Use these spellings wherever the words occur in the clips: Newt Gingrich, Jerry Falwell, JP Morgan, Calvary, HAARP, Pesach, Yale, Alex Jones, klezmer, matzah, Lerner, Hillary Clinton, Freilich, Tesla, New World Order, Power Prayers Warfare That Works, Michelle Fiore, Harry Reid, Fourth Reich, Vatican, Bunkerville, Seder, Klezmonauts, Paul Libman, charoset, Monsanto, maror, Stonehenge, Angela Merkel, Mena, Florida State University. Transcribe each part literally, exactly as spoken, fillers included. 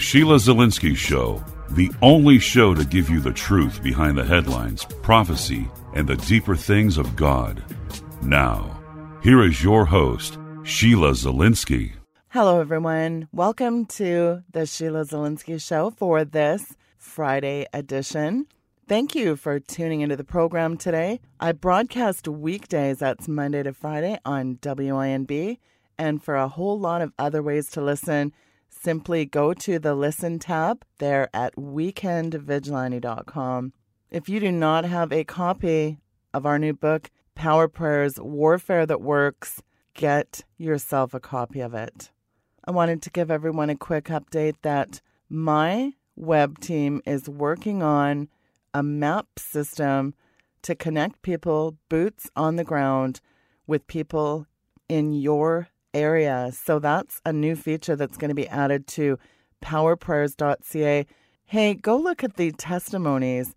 Sheila Zielinski Show, the only show to give you the truth behind the headlines, prophecy, and the deeper things of God. Now, here is your host, Sheila Zielinski. Hello, everyone. Welcome to the Sheila Zielinski Show for this Friday edition. Thank you for tuning into the program today. I broadcast weekdays, that's Monday to Friday, on W I N B, and for a whole lot of other ways to listen, simply go to the Listen tab there at weekend vigilante dot com. If you do not have a copy of our new book, Power Prayers Warfare That Works, get yourself a copy of it. I wanted to give everyone a quick update that my web team is working on a map system to connect people, boots on the ground, with people in your area. So that's a new feature that's going to be added to power prayers dot c a. Hey, go look at the testimonies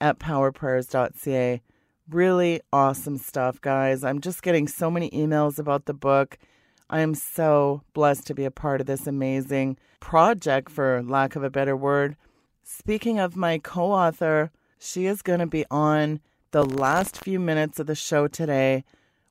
at power prayers dot c a. Really awesome stuff, guys. I'm just getting so many emails about the book. I am so blessed to be a part of this amazing project, for lack of a better word. Speaking of my co-author, she is going to be on the last few minutes of the show today.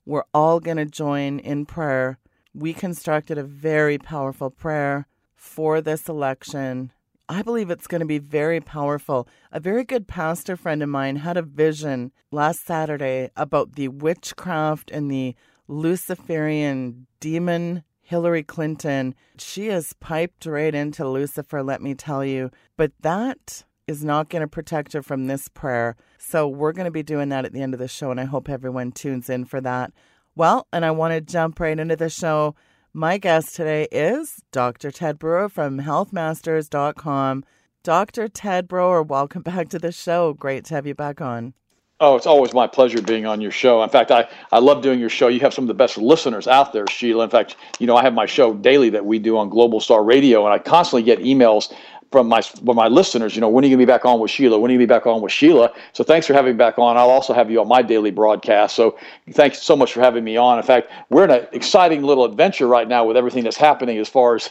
We're all going to join in prayer. We constructed a very powerful prayer for this election. I believe it's going to be very powerful. A very good pastor friend of mine had a vision last Saturday about the witchcraft and the Luciferian demon Hillary Clinton. She is piped right into Lucifer, let me tell you. But that is not going to protect her from this prayer. So we're going to be doing that at the end of the show, and I hope everyone tunes in for that. Well, and I want to jump right into the show. My guest today is Doctor Ted Broer from health masters dot com. Doctor Ted Broer, welcome back to the show. Great to have you back on. Oh, it's always my pleasure being on your show. In fact, I, I love doing your show. You have some of the best listeners out there, Sheila. In fact, you know, I have my show daily that we do on Global Star Radio, and I constantly get emails from my from my listeners, you know, when are you going to be back on with Sheila? When are you going to be back on with Sheila? So thanks for having me back on. I'll also have you on my daily broadcast. So thanks so much for having me on. In fact, we're in an exciting little adventure right now with everything that's happening as far as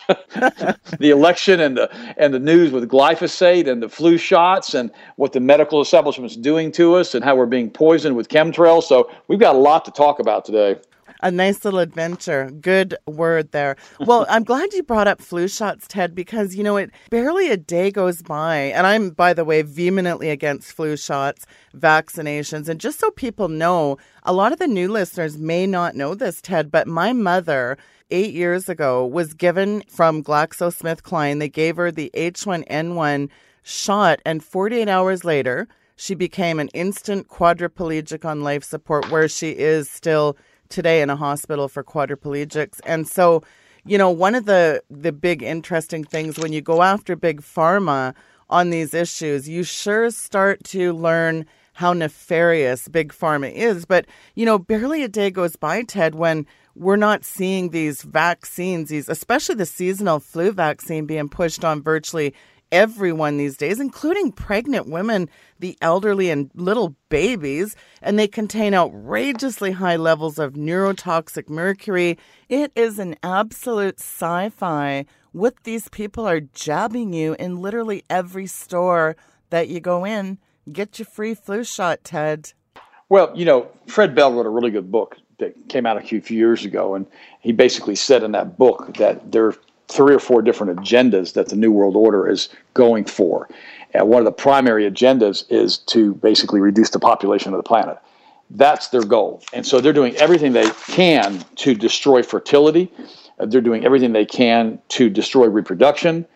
the election and the and the news with glyphosate and the flu shots and what the medical establishment's doing to us and how we're being poisoned with chemtrails. So we've got a lot to talk about today. A nice little adventure. Good word there. Well, I'm glad you brought up flu shots, Ted, because, you know, it barely a day goes by. And I'm, by the way, vehemently against flu shots, vaccinations. And just so people know, a lot of the new listeners may not know this, Ted, but my mother eight years ago was given from Glaxo SmithKline. They gave her the H one N one shot. And forty-eight hours later, she became an instant quadriplegic on life support, where she is still today in a hospital for quadriplegics. And so, you know, one of the, the big interesting things when you go after big pharma on these issues, you sure start to learn how nefarious big pharma is. But, you know, barely a day goes by, Ted, when we're not seeing these vaccines, these especially the seasonal flu vaccine being pushed on virtually everyone these days, including pregnant women, the elderly, and little babies, and they contain outrageously high levels of neurotoxic mercury. It is an absolute sci-fi what these people are jabbing you in literally every store that you go in. Get your free flu shot, Ted. Well, you know, Fred Bell wrote a really good book that came out a few years ago, and he basically said in that book that there three or four different agendas that the New World Order is going for. And one of the primary agendas is to basically reduce the population of the planet. That's their goal. And so they're doing everything they can to destroy fertility. They're doing everything they can to destroy reproduction.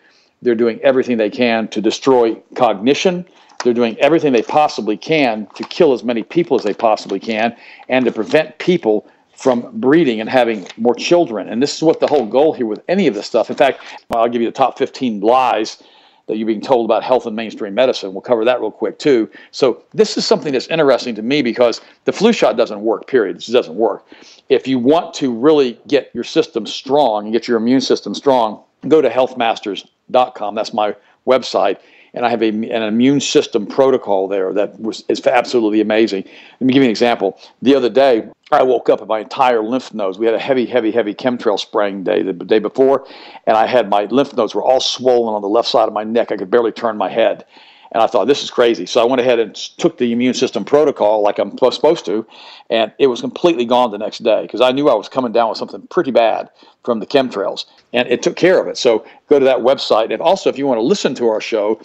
They're doing everything they can to destroy cognition. They're doing everything they possibly can to kill as many people as they possibly can and to prevent people from breeding and having more children. And this is what the whole goal here with any of this stuff. In fact, I'll give you the top fifteen lies that you're being told about health and mainstream medicine. We'll cover that real quick too. So this is something that's interesting to me because the flu shot doesn't work, period. It just doesn't work. If you want to really get your system strong and get your immune system strong, go to health masters dot com. That's my website. And I have a, an immune system protocol there that was, is absolutely amazing. Let me give you an example. The other day, I woke up and my entire lymph nodes, we had a heavy, heavy, heavy chemtrail spraying day the day before, and I had my lymph nodes were all swollen on the left side of my neck. I could barely turn my head. And I thought, this is crazy. So I went ahead and took the immune system protocol like I'm supposed to, and it was completely gone the next day because I knew I was coming down with something pretty bad from the chemtrails, and it took care of it. So go to that website. And also, if you want to listen to our show,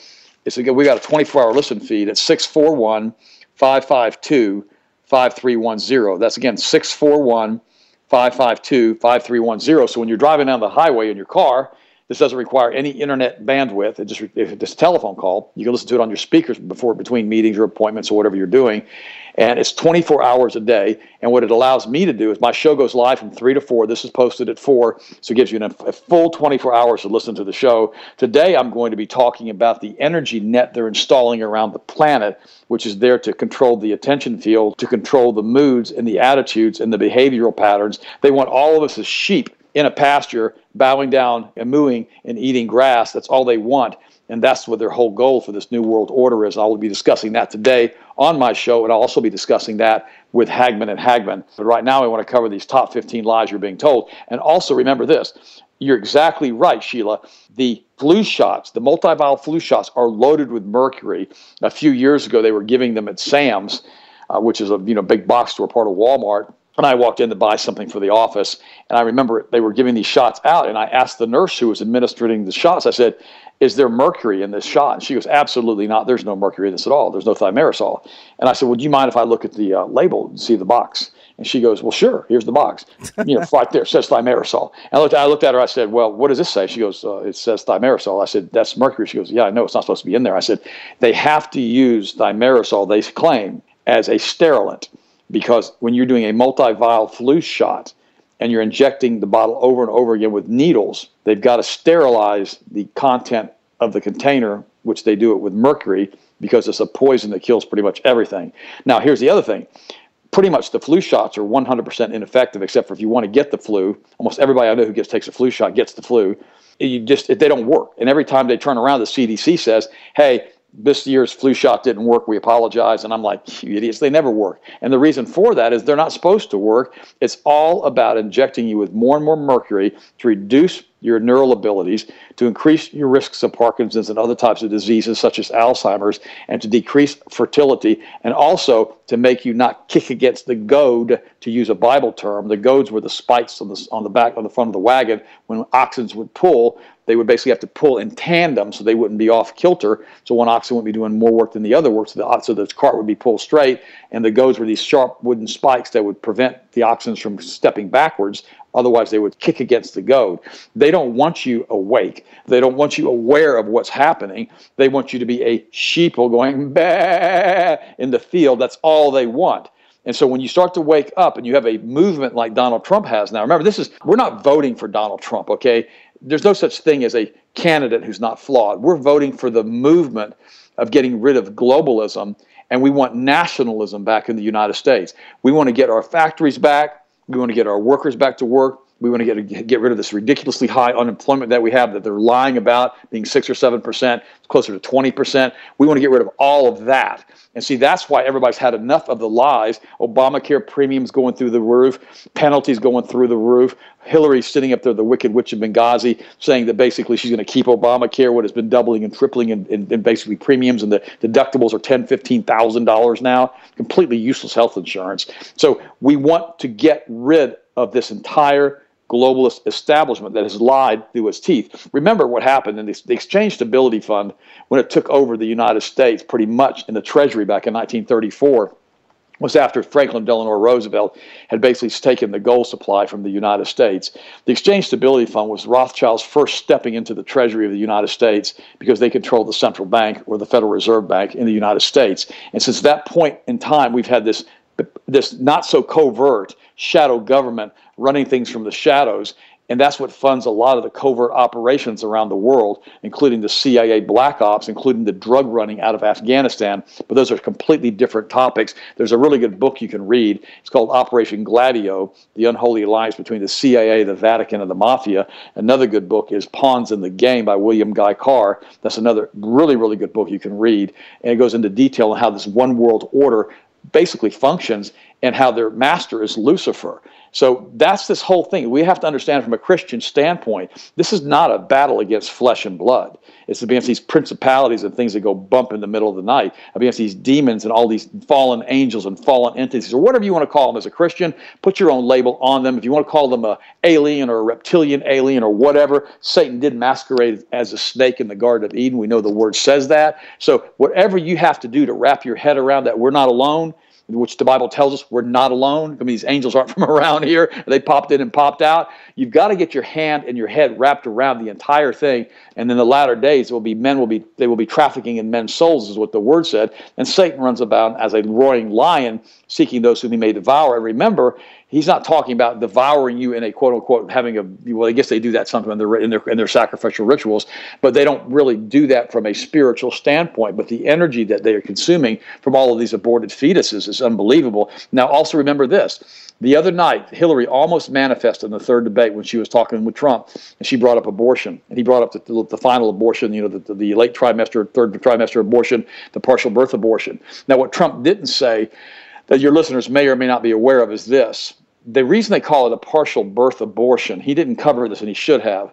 it's a, we got a twenty-four hour listen feed at six four one, five five two, five three one zero. That's, again, six four one, five five two, five three one zero. So when you're driving down the highway in your car, this doesn't require any internet bandwidth. It just, if it's a telephone call, you can listen to it on your speakers before, between meetings or appointments or whatever you're doing. And it's twenty-four hours a day. And what it allows me to do is my show goes live from three to four. This is posted at four. So it gives you a full twenty-four hours to listen to the show. Today, I'm going to be talking about the energy net they're installing around the planet, which is there to control the attention field, to control the moods and the attitudes and the behavioral patterns. They want all of us as sheep in a pasture, bowing down and mooing and eating grass. That's all they want. And that's what their whole goal for this New World Order is. I will be discussing that today on my show, and I'll also be discussing that with Hagman and Hagman. But right now, I want to cover these top fifteen lies you're being told. And also remember this, you're exactly right, Sheila. The flu shots, the multiviral flu shots are loaded with mercury. A few years ago, they were giving them at Sam's, uh, which is a you know big box store, part of Walmart. And I walked in to buy something for the office, and I remember they were giving these shots out, and I asked the nurse who was administering the shots, I said, is there mercury in this shot? And she goes, absolutely not. There's no mercury in this at all. There's no thimerosal. And I said, well, do you mind if I look at the uh, label and see the box? And she goes, well, sure, here's the box. You know, right there, it says thimerosal. And I looked, I looked at her, I said, well, what does this say? She goes, uh, it says thimerosal. I said, that's mercury. She goes, yeah, I know, it's not supposed to be in there. I said, they have to use thimerosal, they claim, as a sterilant. Because when you're doing a multiviral flu shot and you're injecting the bottle over and over again with needles, they've got to sterilize the content of the container, which they do it with mercury, because it's a poison that kills pretty much everything. Now, here's the other thing. Pretty much the flu shots are one hundred percent ineffective, except for if you want to get the flu. Almost everybody I know who gets takes a flu shot gets the flu. You just they don't work. And every time they turn around, the C D C says, hey, this year's flu shot didn't work, we apologize. And I'm like, you idiots, they never work. And the reason for that is they're not supposed to work. It's all about injecting you with more and more mercury to reduce your neural abilities, to increase your risks of Parkinson's and other types of diseases such as Alzheimer's, and to decrease fertility, and also to make you not kick against the goad, to use a Bible term. The goads were the spikes on the, on the back, on the front of the wagon. When oxen would pull, they would basically have to pull in tandem so they wouldn't be off kilter. So one oxen wouldn't be doing more work than the other work, so the, so the cart would be pulled straight, and the goads were these sharp wooden spikes that would prevent the oxen from stepping backwards. Otherwise, they would kick against the goad. They don't want you awake. They don't want you aware of what's happening. They want you to be a sheeple going bah in the field. That's all they want. And so when you start to wake up and you have a movement like Donald Trump has now, remember, this is we're not voting for Donald Trump, okay? There's no such thing as a candidate who's not flawed. We're voting for the movement of getting rid of globalism, and we want nationalism back in the United States. We want to get our factories back. We want to get our workers back to work. We want to get get rid of this ridiculously high unemployment that we have that they're lying about being six or seven percent, closer to twenty percent. We want to get rid of all of that. And see, that's why everybody's had enough of the lies. Obamacare premiums going through the roof, penalties going through the roof, Hillary sitting up there, the wicked witch of Benghazi, saying that basically she's going to keep Obamacare, what has been doubling and tripling in, in, in basically premiums, and the deductibles are ten thousand dollars, fifteen thousand dollars now. Completely useless health insurance. So we want to get rid of this entire globalist establishment that has lied through its teeth. Remember what happened in the Exchange Stability Fund when it took over the United States pretty much in the Treasury back in nineteen thirty-four. was after Franklin Delano Roosevelt had basically taken the gold supply from the United States. The Exchange Stability Fund was Rothschild's first stepping into the Treasury of the United States, because they controlled the central bank, or the Federal Reserve Bank, in the United States. And since that point in time, we've had this this not so covert shadow government running things from the shadows. And that's what funds a lot of the covert operations around the world, including the C I A black ops, including the drug running out of Afghanistan. But those are completely different topics. There's a really good book you can read. It's called Operation Gladio, The Unholy Alliance Between the C I A, the Vatican, and the Mafia. Another good book is Pawns in the Game by William Guy Carr. That's another really, really good book you can read. And it goes into detail on how this one world order basically functions and how their master is Lucifer. So that's this whole thing. We have to understand from a Christian standpoint, this is not a battle against flesh and blood. It's against these principalities and things that go bump in the middle of the night, against these demons and all these fallen angels and fallen entities, or whatever you want to call them as a Christian. Put your own label on them. If you want to call them an alien or a reptilian alien or whatever, Satan did masquerade as a snake in the Garden of Eden. We know the word says that. So whatever you have to do to wrap your head around that we're not alone, which the Bible tells us we're not alone. I mean, these angels aren't from around here. They popped in and popped out. You've got to get your hand and your head wrapped around the entire thing. And in the latter days, it will be men will be they will be trafficking in men's souls, is what the word said. And Satan runs about as a roaring lion, seeking those whom he may devour. And remember, he's not talking about devouring you in a quote unquote having a well. I guess they do that sometimes in their in their in their sacrificial rituals, but they don't really do that from a spiritual standpoint. But the energy that they are consuming from all of these aborted fetuses is unbelievable. Now, also remember this. The other night, Hillary almost manifested in the third debate when she was talking with Trump, and she brought up abortion, and he brought up the, the final abortion, you know, the, the, the late trimester, third trimester abortion, the partial birth abortion. Now, what Trump didn't say that your listeners may or may not be aware of is this. The reason they call it a partial birth abortion, he didn't cover this and he should have,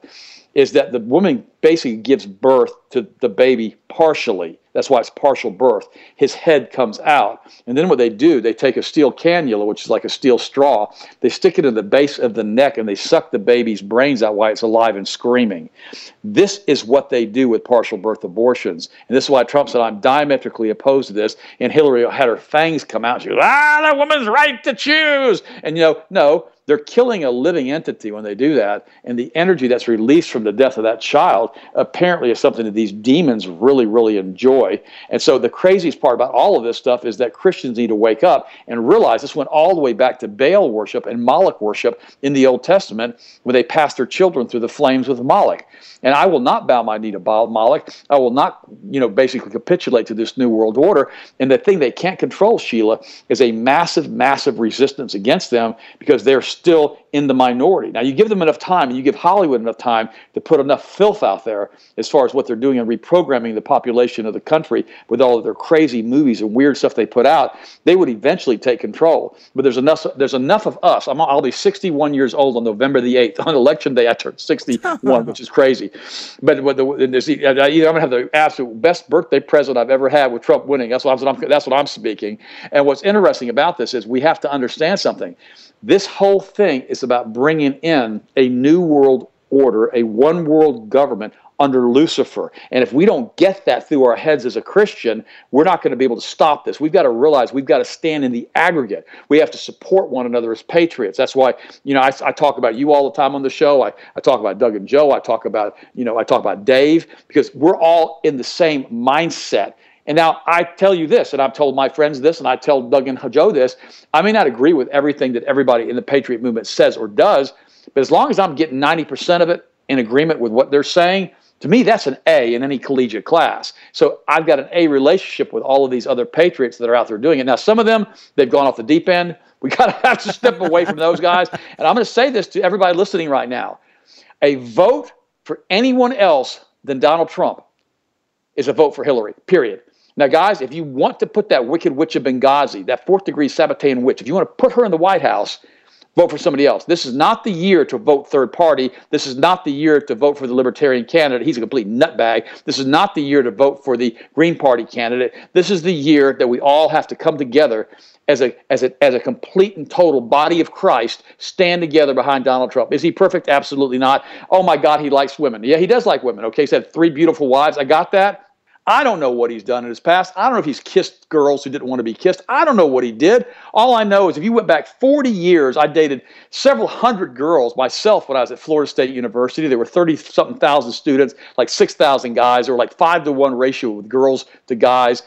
is that the woman basically gives birth to the baby partially. That's why it's partial birth. His head comes out. And then what they do, they take a steel cannula, which is like a steel straw. They stick it in the base of the neck and they suck the baby's brains out while it's alive and screaming. This is what they do with partial birth abortions. And this is why Trump said, I'm diametrically opposed to this. And Hillary had her fangs come out. She goes, ah, that woman's right to choose. And, you know, no. They're killing a living entity when they do that, and the energy that's released from the death of that child apparently is something that these demons really, really enjoy. And so the craziest part about all of this stuff is that Christians need to wake up and realize this went all the way back to Baal worship and Moloch worship in the Old Testament, when they passed their children through the flames with Moloch. And I will not bow my knee to Baal, Moloch. I will not, you know, basically capitulate to this New World Order. And the thing they can't control, Sheila, is a massive, massive resistance against them, because they're still in the minority. Now, you give them enough time, and you give Hollywood enough time to put enough filth out there as far as what they're doing and reprogramming the population of the country with all of their crazy movies and weird stuff they put out, they would eventually take control. But there's enough There's enough of us. I'm, I'll be sixty-one years old on November the eighth. On Election Day, I turned sixty-one, which is crazy. But what the, I'm going to have the absolute best birthday present I've ever had with Trump winning. That's what I'm, that's what I'm speaking. And what's interesting about this is we have to understand something. This whole thing is about bringing in a new world order, a one world government under Lucifer. And if we don't get that through our heads as a Christian, we're not going to be able to stop this. We've got to realize we've got to stand in the aggregate. We have to support one another as patriots. That's why, you know, I, I talk about you all the time on the show. I, I talk about Doug and Joe. I talk about, you know, I talk about Dave, because we're all in the same mindset. And now I tell you this, and I've told my friends this, and I tell Doug and Joe this. I may not agree with everything that everybody in the patriot movement says or does, but as long as I'm getting ninety percent of it in agreement with what they're saying, to me, that's an A in any collegiate class. So I've got an A relationship with all of these other patriots that are out there doing it. Now, some of them, they've gone off the deep end. We got to have to step away from those guys. And I'm going to say this to everybody listening right now. A vote for anyone else than Donald Trump is a vote for Hillary, period. Now, guys, if you want to put that wicked witch of Benghazi, that fourth-degree Sabbatean witch, if you want to put her in the White House, vote for somebody else. This is not the year to vote third party. This is not the year to vote for the libertarian candidate. He's a complete nutbag. This is not the year to vote for the Green Party candidate. This is the year that we all have to come together as a as a, as a complete and total body of Christ, stand together behind Donald Trump. Is he perfect? Absolutely not. Oh, my God, he likes women. Yeah, he does like women. Okay, he's had three beautiful wives. I got that. I don't know what he's done in his past. I don't know if he's kissed girls who didn't want to be kissed. I don't know what he did. All I know is if you went back forty years, I dated several hundred girls myself when I was at Florida State University. There were thirty-something thousand students, like six thousand guys. There were like five to one ratio with girls to guys.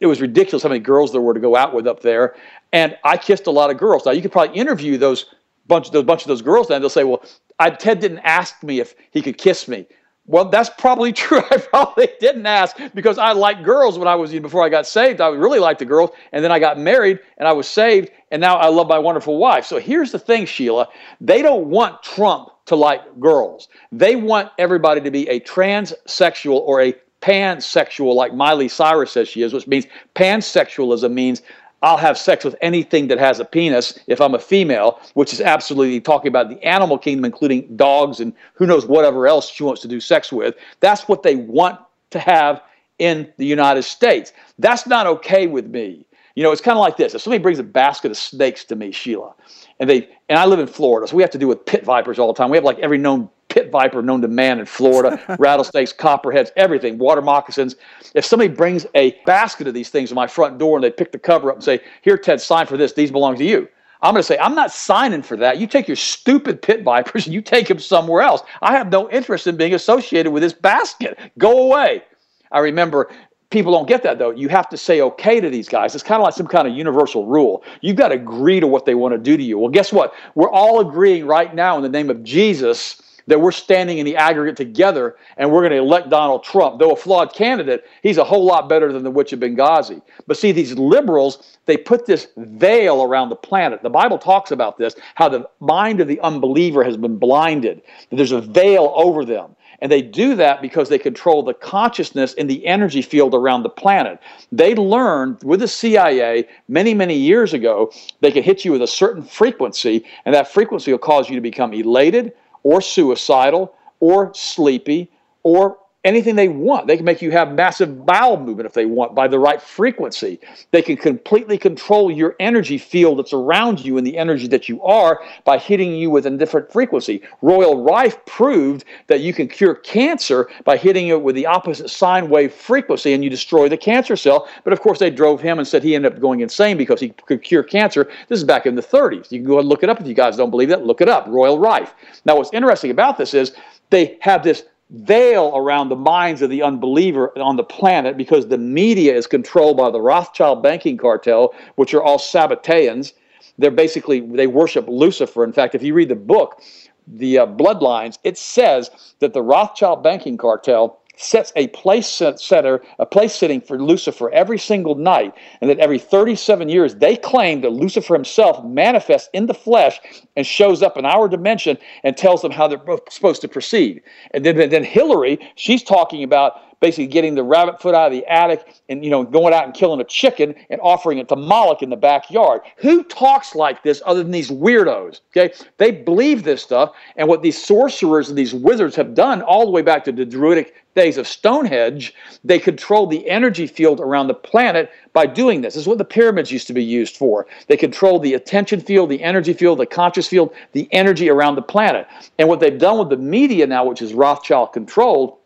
It was ridiculous how many girls there were to go out with up there. And I kissed a lot of girls. Now, you could probably interview those bunch, those bunch of those girls, and they'll say, well, I, Ted didn't ask me if he could kiss me. Well, that's probably true. I probably didn't ask because I liked girls when I was, before I got saved. I really liked the girls, and then I got married, and I was saved, and now I love my wonderful wife. So here's the thing, Sheila. They don't want Trump to like girls. They want everybody to be a transsexual or a pansexual, like Miley Cyrus says she is, which means pansexualism means I'll have sex with anything that has a penis if I'm a female, which is absolutely talking about the animal kingdom, including dogs and who knows whatever else she wants to do sex with. That's what they want to have in the United States. That's not okay with me. You know, it's kind of like this. If somebody brings a basket of snakes to me, Sheila, and they and I live in Florida, so we have to deal with pit vipers all the time. We have like every known pit viper known to man in Florida, rattlesnakes, copperheads, everything, water moccasins. If somebody brings a basket of these things to my front door and they pick the cover up and say, here, Ted, sign for this. These belong to you. I'm going to say, I'm not signing for that. You take your stupid pit vipers and you take them somewhere else. I have no interest in being associated with this basket. Go away. I remember... People don't get that, though. You have to say okay to these guys. It's kind of like some kind of universal rule. You've got to agree to what they want to do to you. Well, guess what? We're all agreeing right now in the name of Jesus that we're standing in the aggregate together and we're going to elect Donald Trump. Though a flawed candidate, he's a whole lot better than the witch of Benghazi. But see, these liberals, they put this veil around the planet. The Bible talks about this, how the mind of the unbeliever has been blinded. There's a veil over them. And they do that because they control the consciousness and the energy field around the planet. They learned with the C I A many, many years ago, they can hit you with a certain frequency, and that frequency will cause you to become elated or suicidal or sleepy or anything they want. They can make you have massive bowel movement if they want by the right frequency. They can completely control your energy field that's around you and the energy that you are by hitting you with a different frequency. Royal Rife proved that you can cure cancer by hitting it with the opposite sine wave frequency and you destroy the cancer cell. But of course they drove him and said he ended up going insane because he could cure cancer. This is back in the thirties. You can go and look it up if you guys don't believe that. Look it up. Royal Rife. Now what's interesting about this is they have this veil around the minds of the unbeliever on the planet because the media is controlled by the Rothschild banking cartel, which are all Sabbateans. They're basically, they worship Lucifer. In fact, if you read the book, The uh, Bloodlines, it says that the Rothschild banking cartel sets a place setter, a place sitting for Lucifer every single night, and that every thirty-seven years they claim that Lucifer himself manifests in the flesh and shows up in our dimension and tells them how they're supposed to proceed. And then, then Hillary, she's talking about basically getting the rabbit foot out of the attic and, you know, going out and killing a chicken and offering it to Moloch in the backyard. Who talks like this other than these weirdos? Okay, they believe this stuff, and what these sorcerers and these wizards have done all the way back to the Druidic days of Stonehenge, they control the energy field around the planet by doing this. This is what the pyramids used to be used for. They control the attention field, the energy field, the conscious field, the energy around the planet. And what they've done with the media now, which is Rothschild controlled,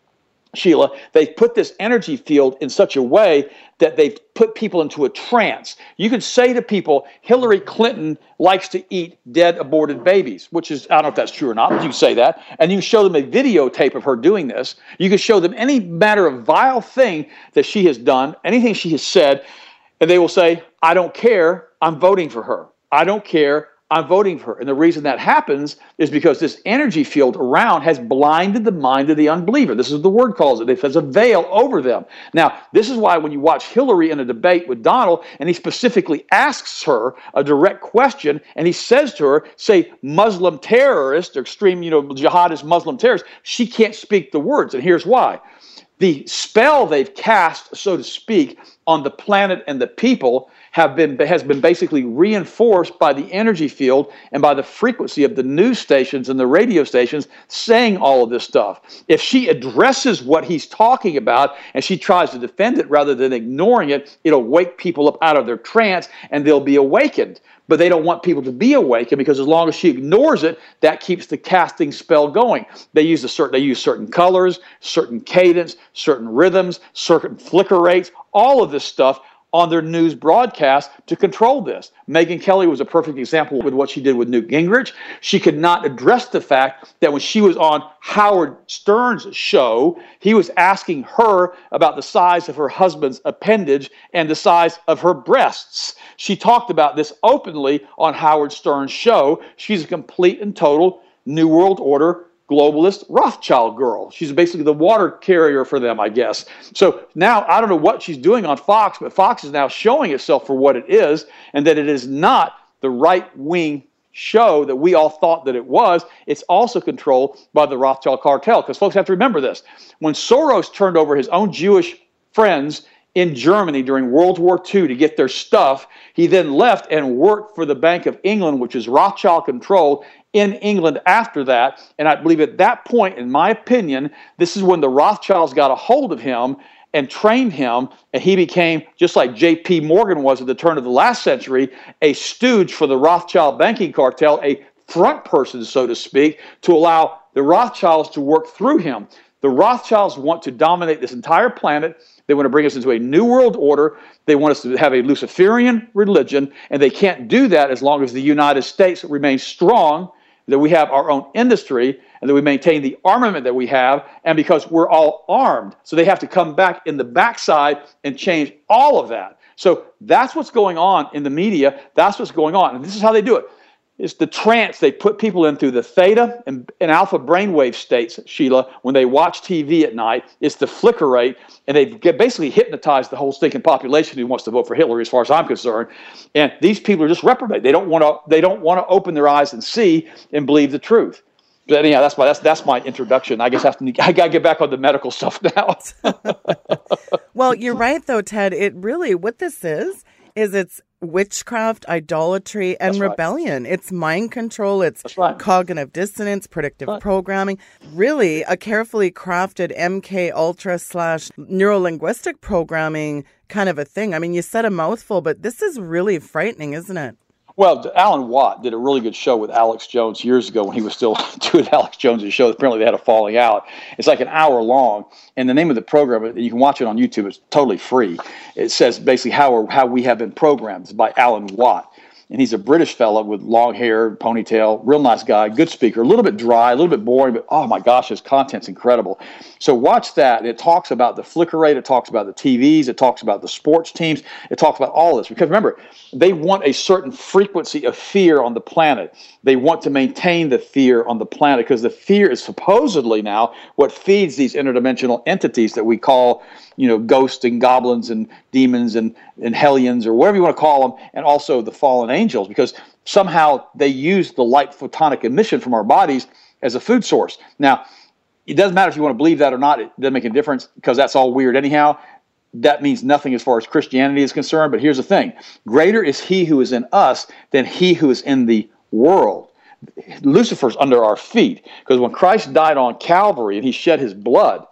Sheila, they've put this energy field in such a way that they've put people into a trance. You could say to people, Hillary Clinton likes to eat dead aborted babies, which is, I don't know if that's true or not, but you say that. And you show them a videotape of her doing this. You can show them any matter of vile thing that she has done, anything she has said, and they will say, I don't care, I'm voting for her. I don't care, I'm voting for her. And the reason that happens is because this energy field around has blinded the mind of the unbeliever. This is what the word calls it. There's a veil over them. Now, this is why when you watch Hillary in a debate with Donald, and he specifically asks her a direct question, and he says to her, say, Muslim terrorist or extreme, you know, jihadist Muslim terrorist, she can't speak the words. And here's why. The spell they've cast, so to speak, on the planet and the people have been has been basically reinforced by the energy field and by the frequency of the news stations and the radio stations saying all of this stuff. If she addresses what he's talking about and she tries to defend it rather than ignoring it, it'll wake people up out of their trance and they'll be awakened. But they don't want people to be awakened, because as long as she ignores it, that keeps the casting spell going. They use a certain, they use certain colors, certain cadence, certain rhythms, certain flicker rates, all of this stuff on their news broadcast to control this. Megyn Kelly was a perfect example with what she did with Newt Gingrich. She could not address the fact that when she was on Howard Stern's show, he was asking her about the size of her husband's appendage and the size of her breasts. She talked about this openly on Howard Stern's show. She's a complete and total New World Order globalist Rothschild girl. She's basically the water carrier for them, I guess. So now I don't know what she's doing on Fox, but Fox is now showing itself for what it is, and that it is not the right-wing show that we all thought that it was. It's also controlled by the Rothschild cartel, because folks have to remember this. When Soros turned over his own Jewish friends in Germany during World War Two to get their stuff, he then left and worked for the Bank of England, which is Rothschild-controlled, in England after that. And I believe at that point, in my opinion, this is when the Rothschilds got a hold of him and trained him, and he became, just like J P Morgan was at the turn of the last century, a stooge for the Rothschild banking cartel, a front person, so to speak, to allow the Rothschilds to work through him. The Rothschilds want to dominate this entire planet. They want to bring us into a new world order. They want us to have a Luciferian religion, and they can't do that as long as the United States remains strong, that we have our own industry, and that we maintain the armament that we have, and because we're all armed. So they have to come back in the backside and change all of that. So that's what's going on in the media. That's what's going on. And this is how they do it. It's the trance they put people in through the theta and, and alpha brainwave states, Sheila, when they watch T V at night. It's the flicker rate, and they've basically hypnotized the whole stinking population who wants to vote for Hillary, as far as I'm concerned. And these people are just reprobate. They don't want to. They don't want to open their eyes and see and believe the truth. But anyhow, that's my that's that's my introduction. I guess I have to. I gotta get back on the medical stuff now. Well, you're right, though, Ted. It really what this is is it's. Witchcraft, idolatry, and That's rebellion. Right. It's mind control. It's right. Cognitive dissonance, predictive right. programming. Really, a carefully crafted M K Ultra slash neurolinguistic programming kind of a thing. I mean, you said a mouthful, but this is really frightening, isn't it? Well, Alan Watt did a really good show with Alex Jones years ago when he was still doing Alex Jones' show. Apparently, they had a falling out. It's like an hour long, and the name of the program, you can watch it on YouTube. It's totally free. It says basically how or how we have been programmed. It's by Alan Watt, and he's a British fellow with long hair, ponytail, real nice guy, good speaker, a little bit dry, a little bit boring, but oh my gosh, his content's incredible. So watch that. It talks about the flicker rate. It talks about the T Vs. It talks about the sports teams. It talks about all this, because remember, they want a certain frequency of fear on the planet. They want to maintain the fear on the planet, because the fear is supposedly now what feeds these interdimensional entities that we call, you know, ghosts and goblins and demons and, and hellions or whatever you want to call them, and also the fallen angels, because somehow they use the light photonic emission from our bodies as a food source. Now, it doesn't matter if you want to believe that or not. It doesn't make a difference, because that's all weird anyhow. That means nothing as far as Christianity is concerned. But here's the thing. Greater is he who is in us than he who is in the world. Lucifer's under our feet, because when Christ died on Calvary and he shed his blood,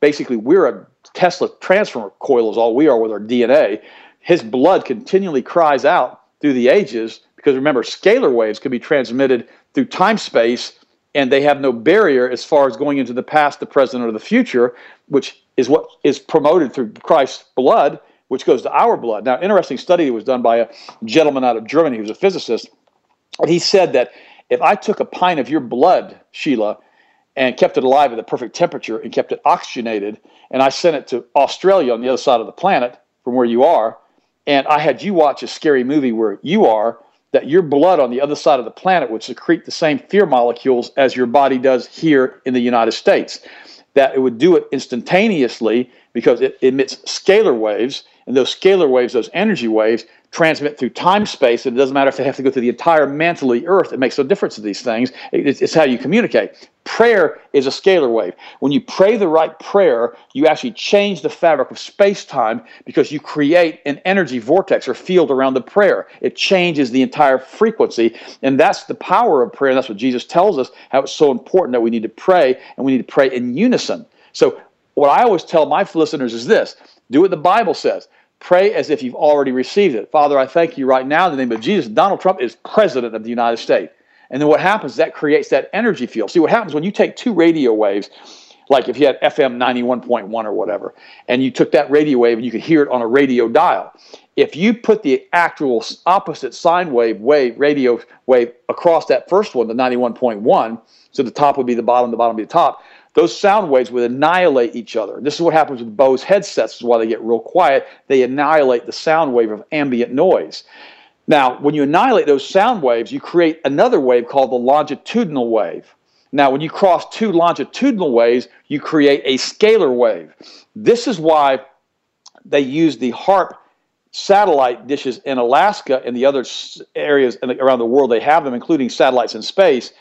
basically we're a Tesla transformer coil is all we are with our D N A. His blood continually cries out through the ages, because remember, scalar waves can be transmitted through time space, and they have no barrier as far as going into the past, the present, or the future, which is what is promoted through Christ's blood, which goes to our blood. Now, interesting study that was done by a gentleman out of Germany who was a physicist, and he said that if I took a pint of your blood, Sheila, and kept it alive at the perfect temperature and kept it oxygenated, and I sent it to Australia on the other side of the planet from where you are, and I had you watch a scary movie where you are, that your blood on the other side of the planet would secrete the same fear molecules as your body does here in the United States, that it would do it instantaneously because it emits scalar waves. And those scalar waves, those energy waves, transmit through time space, and it doesn't matter if they have to go through the entire mantle of the earth. It makes no difference to these things. It's, it's how you communicate. Prayer is a scalar wave. When you pray the right prayer, you actually change the fabric of space-time because you create an energy vortex or field around the prayer. It changes the entire frequency, and that's the power of prayer. And that's what Jesus tells us, how it's so important that we need to pray, and we need to pray in unison. So what I always tell my listeners is this: do what the Bible says. Pray as if you've already received it. Father, I thank you right now in the name of Jesus. Donald Trump is president of the United States. And then what happens, that creates that energy field. See, what happens when you take two radio waves, like if you had F M ninety-one point one or whatever, and you took that radio wave and you could hear it on a radio dial. If you put the actual opposite sine wave, wave radio wave across that first one, the ninety-one point one, so the top would be the bottom, the bottom would be the top, those sound waves would annihilate each other. This is what happens with Bose headsets. This is why they get real quiet. They annihilate the sound wave of ambient noise. Now, when you annihilate those sound waves, you create another wave called the longitudinal wave. Now, when you cross two longitudinal waves, you create a scalar wave. This is why they use the HAARP satellite dishes in Alaska and the other areas around the world they have them, including satellites in space,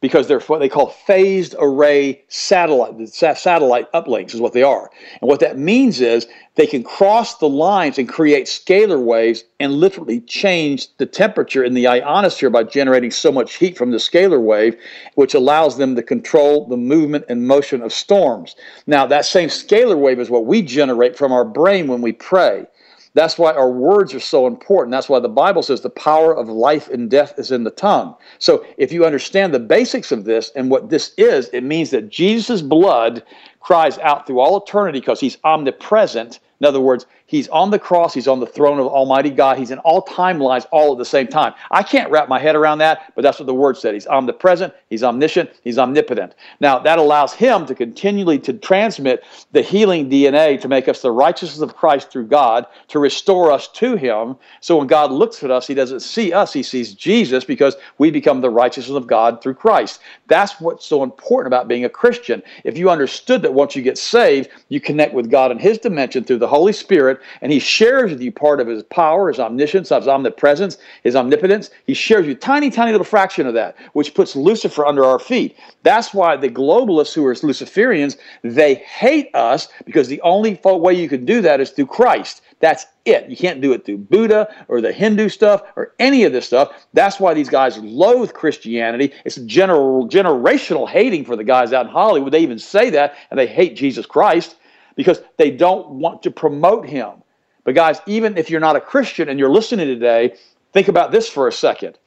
because they're what they call phased array satellite, satellite uplinks is what they are. And what that means is they can cross the lines and create scalar waves and literally change the temperature in the ionosphere by generating so much heat from the scalar wave, which allows them to control the movement and motion of storms. Now, that same scalar wave is what we generate from our brain when we pray. That's why our words are so important. That's why the Bible says the power of life and death is in the tongue. So if you understand the basics of this and what this is, it means that Jesus' blood cries out through all eternity because he's omnipresent. In other words, he's on the cross, he's on the throne of Almighty God, he's in all timelines all at the same time. I can't wrap my head around that, but that's what the Word said. He's omnipresent, he's omniscient, he's omnipotent. Now, that allows him to continually to transmit the healing D N A to make us the righteousness of Christ through God, to restore us to him. So when God looks at us, he doesn't see us, he sees Jesus, because we become the righteousness of God through Christ. That's what's so important about being a Christian. If you understood that once you get saved, you connect with God in his dimension through the Holy Spirit, and he shares with you part of his power, his omniscience, his omnipresence, his omnipotence. He shares you a tiny, tiny little fraction of that, which puts Lucifer under our feet. That's why the globalists who are Luciferians, they hate us, because the only way you can do that is through Christ. That's it. You can't do it through Buddha or the Hindu stuff or any of this stuff. That's why these guys loathe Christianity. It's general, generational hating for the guys out in Hollywood. They even say that, and they hate Jesus Christ, because they don't want to promote him. But guys, even if you're not a Christian and you're listening today, think about this for a second.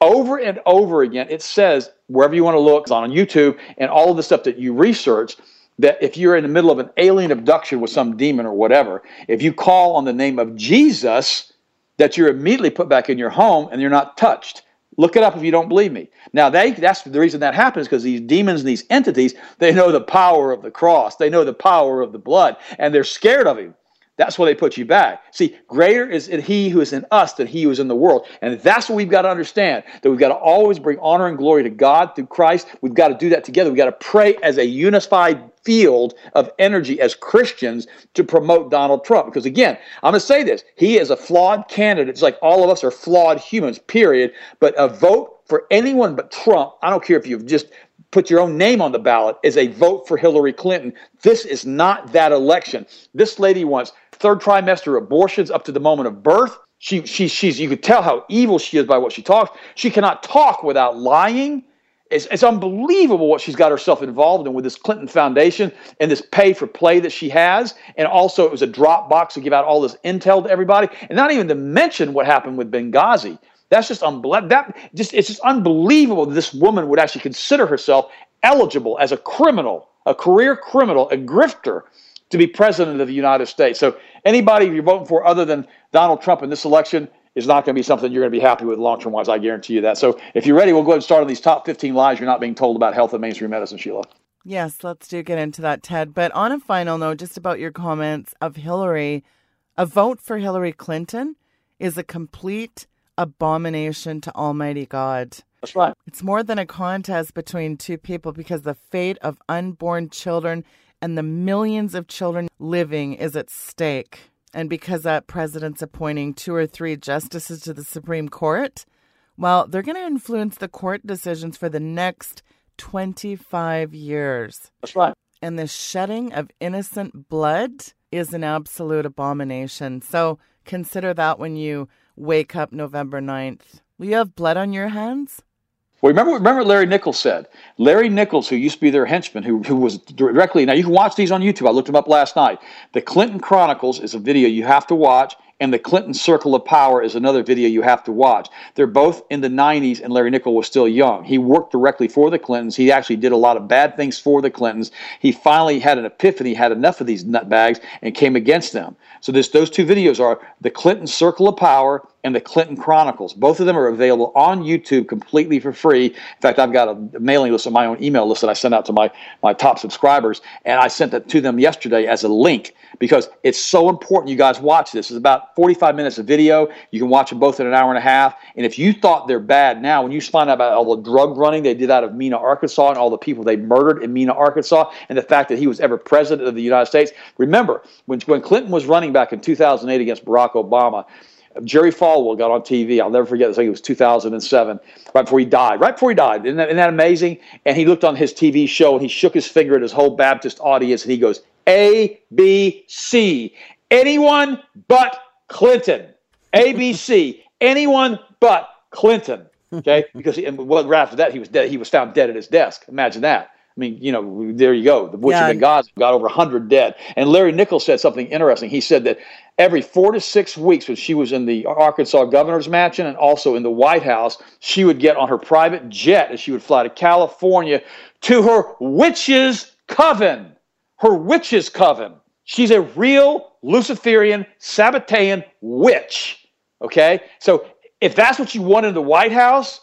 Over and over again, it says, wherever you want to look, on YouTube and all of the stuff that you research, that if you're in the middle of an alien abduction with some demon or whatever, if you call on the name of Jesus, that you're immediately put back in your home and you're not touched. Look it up if you don't believe me. Now, they, that's the reason that happens, because these demons and these entities, they know the power of the cross. They know the power of the blood, and they're scared of him. That's why they put you back. See, greater is it he who is in us than he who is in the world. And that's what we've got to understand, that we've got to always bring honor and glory to God through Christ. We've got to do that together. We've got to pray as a unified field of energy as Christians to promote Donald Trump. Because again, I'm going to say this, he is a flawed candidate. It's like all of us are flawed humans, period. But a vote for anyone but Trump, I don't care if you've just put your own name on the ballot, is a vote for Hillary Clinton. This is not that election. This lady wants third trimester abortions up to the moment of birth. She, she, she's, you could tell how evil she is by what she talks. She cannot talk without lying. It's, it's unbelievable what she's got herself involved in with this Clinton Foundation and this pay for play that she has. And also it was a drop box to give out all this intel to everybody. And not even to mention what happened with Benghazi. That's just unbelievable. That just it's just unbelievable that this woman would actually consider herself eligible as a criminal, a career criminal, a grifter, to be president of the United States. So anybody you're voting for other than Donald Trump in this election is not going to be something you're going to be happy with long-term wise. I guarantee you that. So if you're ready, we'll go ahead and start on these top fifteen lies you're not being told about health and mainstream medicine, Sheila. Yes, let's do get into that, Ted. But on a final note, just about your comments of Hillary, a vote for Hillary Clinton is a complete abomination to Almighty God. That's right. It's more than a contest between two people, because the fate of unborn children and the millions of children living is at stake. And because that president's appointing two or three justices to the Supreme Court, well, they're going to influence the court decisions for the next twenty-five years. That's right. And the shedding of innocent blood is an absolute abomination. So consider that when you wake up November ninth. Will you have blood on your hands? Well, remember, remember what Larry Nichols said. Larry Nichols, who used to be their henchman, who who was directly... Now, you can watch these on YouTube. I looked them up last night. The Clinton Chronicles is a video you have to watch, and the Clinton Circle of Power is another video you have to watch. They're both in the nineties, and Larry Nichols was still young. He worked directly for the Clintons. He actually did a lot of bad things for the Clintons. He finally had an epiphany, had enough of these nutbags, and came against them. So this, those two videos are the Clinton Circle of Power and the Clinton Chronicles. Both of them are available on YouTube completely for free. In fact, I've got a mailing list on my own email list that I sent out to my, my top subscribers, and I sent that to them yesterday as a link because it's so important you guys watch this. It's about forty-five minutes of video. You can watch them both in an hour and a half. And if you thought they're bad now, when you find out about all the drug running they did out of Mena, Arkansas, and all the people they murdered in Mena, Arkansas, and the fact that he was ever president of the United States, remember, when, when Clinton was running back in two thousand eight against Barack Obama, Jerry Falwell got on T V. I'll never forget this. I think it was two thousand seven, right before he died. Right before he died. Isn't that, isn't that amazing? And he looked on his T V show, and he shook his finger at his whole Baptist audience, and he goes, A, B, C, anyone but Clinton. A, B, C, anyone but Clinton. Okay? Because he, and right after that, he was dead. He was found dead at his desk. Imagine that. I mean, you know, there you go. The butcher yeah. Benghazi got over one hundred dead. And Larry Nichols said something interesting. He said that every four to six weeks when she was in the Arkansas governor's mansion and also in the White House, she would get on her private jet and she would fly to California to her witch's coven. Her witch's coven. She's a real Luciferian, Sabbatean witch. Okay? So if that's what you want in the White House...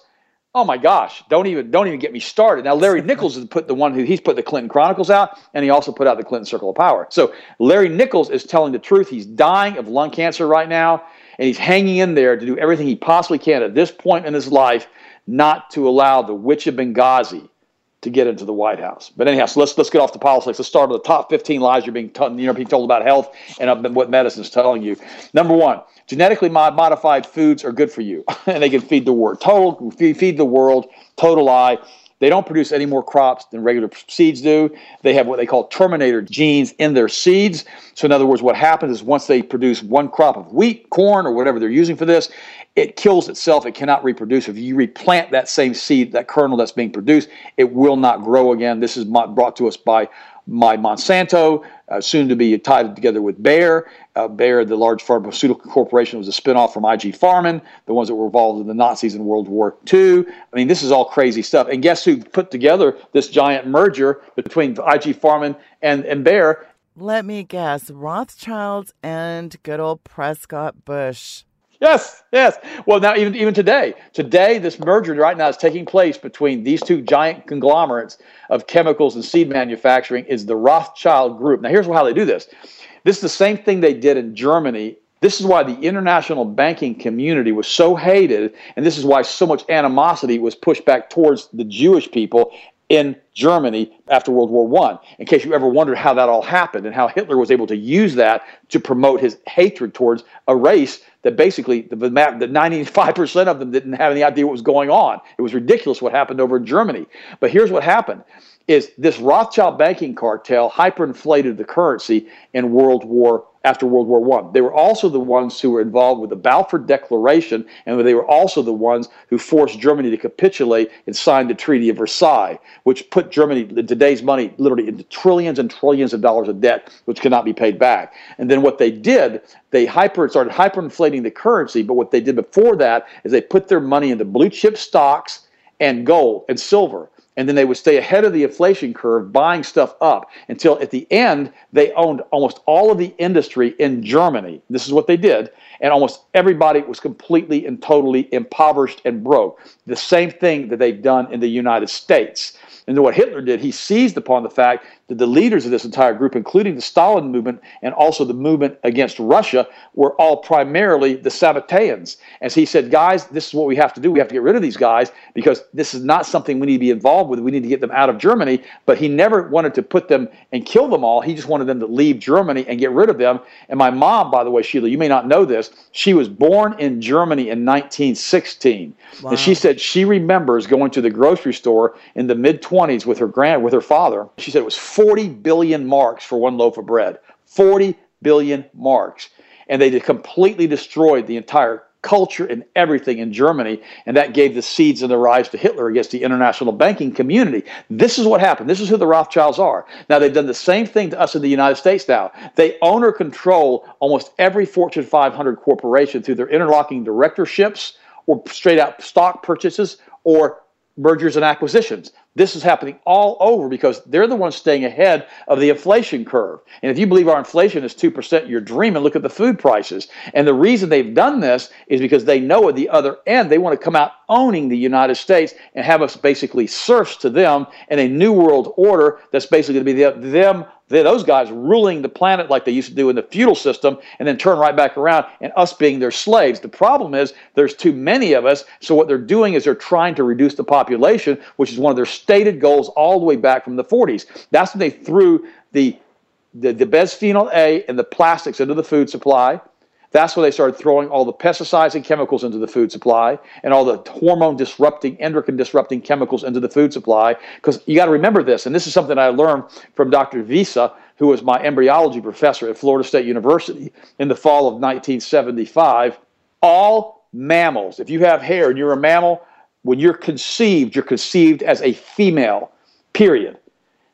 Oh my gosh! Don't even don't even get me started. Now Larry Nichols has put the one who he's put the Clinton Chronicles out, and he also put out the Clinton Circle of Power. So Larry Nichols is telling the truth. He's dying of lung cancer right now, and he's hanging in there to do everything he possibly can at this point in his life not to allow the witch of Benghazi to get into the White House. But anyhow, so let's let's get off the politics. Let's start with the top fifteen lies you're being t- you know being told about health and what medicine's telling you. Number one. Genetically modified foods are good for you, and they can feed the world. Total feed the world. Total lie. They don't produce any more crops than regular seeds do. They have what they call terminator genes in their seeds. So in other words, what happens is once they produce one crop of wheat, corn, or whatever they're using for this, it kills itself. It cannot reproduce. If you replant that same seed, that kernel that's being produced, it will not grow again. This is brought to us by my Monsanto, uh, soon to be tied together with Bayer. Uh, Bayer, the large pharmaceutical corporation, was a spinoff from I G Farben, the ones that were involved in the Nazis in World War Two. I mean, this is all crazy stuff. And guess who put together this giant merger between I G Farben and, and Bayer? Let me guess, Rothschild and good old Prescott Bush. Yes, yes. Well, now even even today, today this merger right now is taking place between these two giant conglomerates of chemicals and seed manufacturing is the Rothschild Group. Now, here's how they do this. This is the same thing they did in Germany. This is why the international banking community was so hated, and this is why so much animosity was pushed back towards the Jewish people in Germany after World War One, in case you ever wondered how that all happened and how Hitler was able to use that to promote his hatred towards a race that basically the, the ninety-five percent of them didn't have any idea what was going on. It was ridiculous what happened over in Germany. But here's what happened is this Rothschild banking cartel hyperinflated the currency in World War after World War One. They were also the ones who were involved with the Balfour Declaration, and they were also the ones who forced Germany to capitulate and signed the Treaty of Versailles, which put Germany, today's money, literally into trillions and trillions of dollars of debt, which cannot be paid back. And then what they did, they hyper started hyperinflating the currency, but what they did before that is they put their money into blue chip stocks and gold and silver. And then they would stay ahead of the inflation curve, buying stuff up until at the end, they owned almost all of the industry in Germany. This is what they did. And almost everybody was completely and totally impoverished and broke. The same thing that they've done in the United States. And what Hitler did, he seized upon the fact that the leaders of this entire group, including the Stalin movement and also the movement against Russia, were all primarily the Sabbateans. As he said, guys, this is what we have to do. We have to get rid of these guys because this is not something we need to be involved with. We need to get them out of Germany. But he never wanted to put them and kill them all. He just wanted them to leave Germany and get rid of them. And my mom, by the way, Sheila, you may not know this, she was born in Germany in nineteen sixteen. Wow. And she said she remembers going to the grocery store in the mid twenties with her grand with her father. She said it was forty billion marks for one loaf of bread. forty billion marks. And they completely destroyed the entire culture and everything in Germany, and that gave the seeds and the rise to Hitler against the international banking community. This is what happened. This is who the Rothschilds are. Now, they've done the same thing to us in the United States now. They own or control almost every Fortune five hundred corporation through their interlocking directorships or straight-out stock purchases or mergers and acquisitions. This is happening all over because they're the ones staying ahead of the inflation curve. And if you believe our inflation is two percent, you're dreaming. Look at the food prices. And the reason they've done this is because they know at the other end they want to come out owning the United States and have us basically serfs to them in a new world order that's basically going to be them, those guys ruling the planet like they used to do in the feudal system, and then turn right back around and us being their slaves. The problem is there's too many of us, so what they're doing is they're trying to reduce the population, which is one of their stated goals all the way back from the forties. That's when they threw the, the, the bisphenol A and the plastics into the food supply. That's when they started throwing all the pesticides and chemicals into the food supply and all the hormone-disrupting, endocrine-disrupting chemicals into the food supply. Because you got to remember this, and this is something I learned from Doctor Visa, who was my embryology professor at Florida State University in the fall of nineteen seventy-five. All mammals, if you have hair and you're a mammal, when you're conceived, you're conceived as a female, period.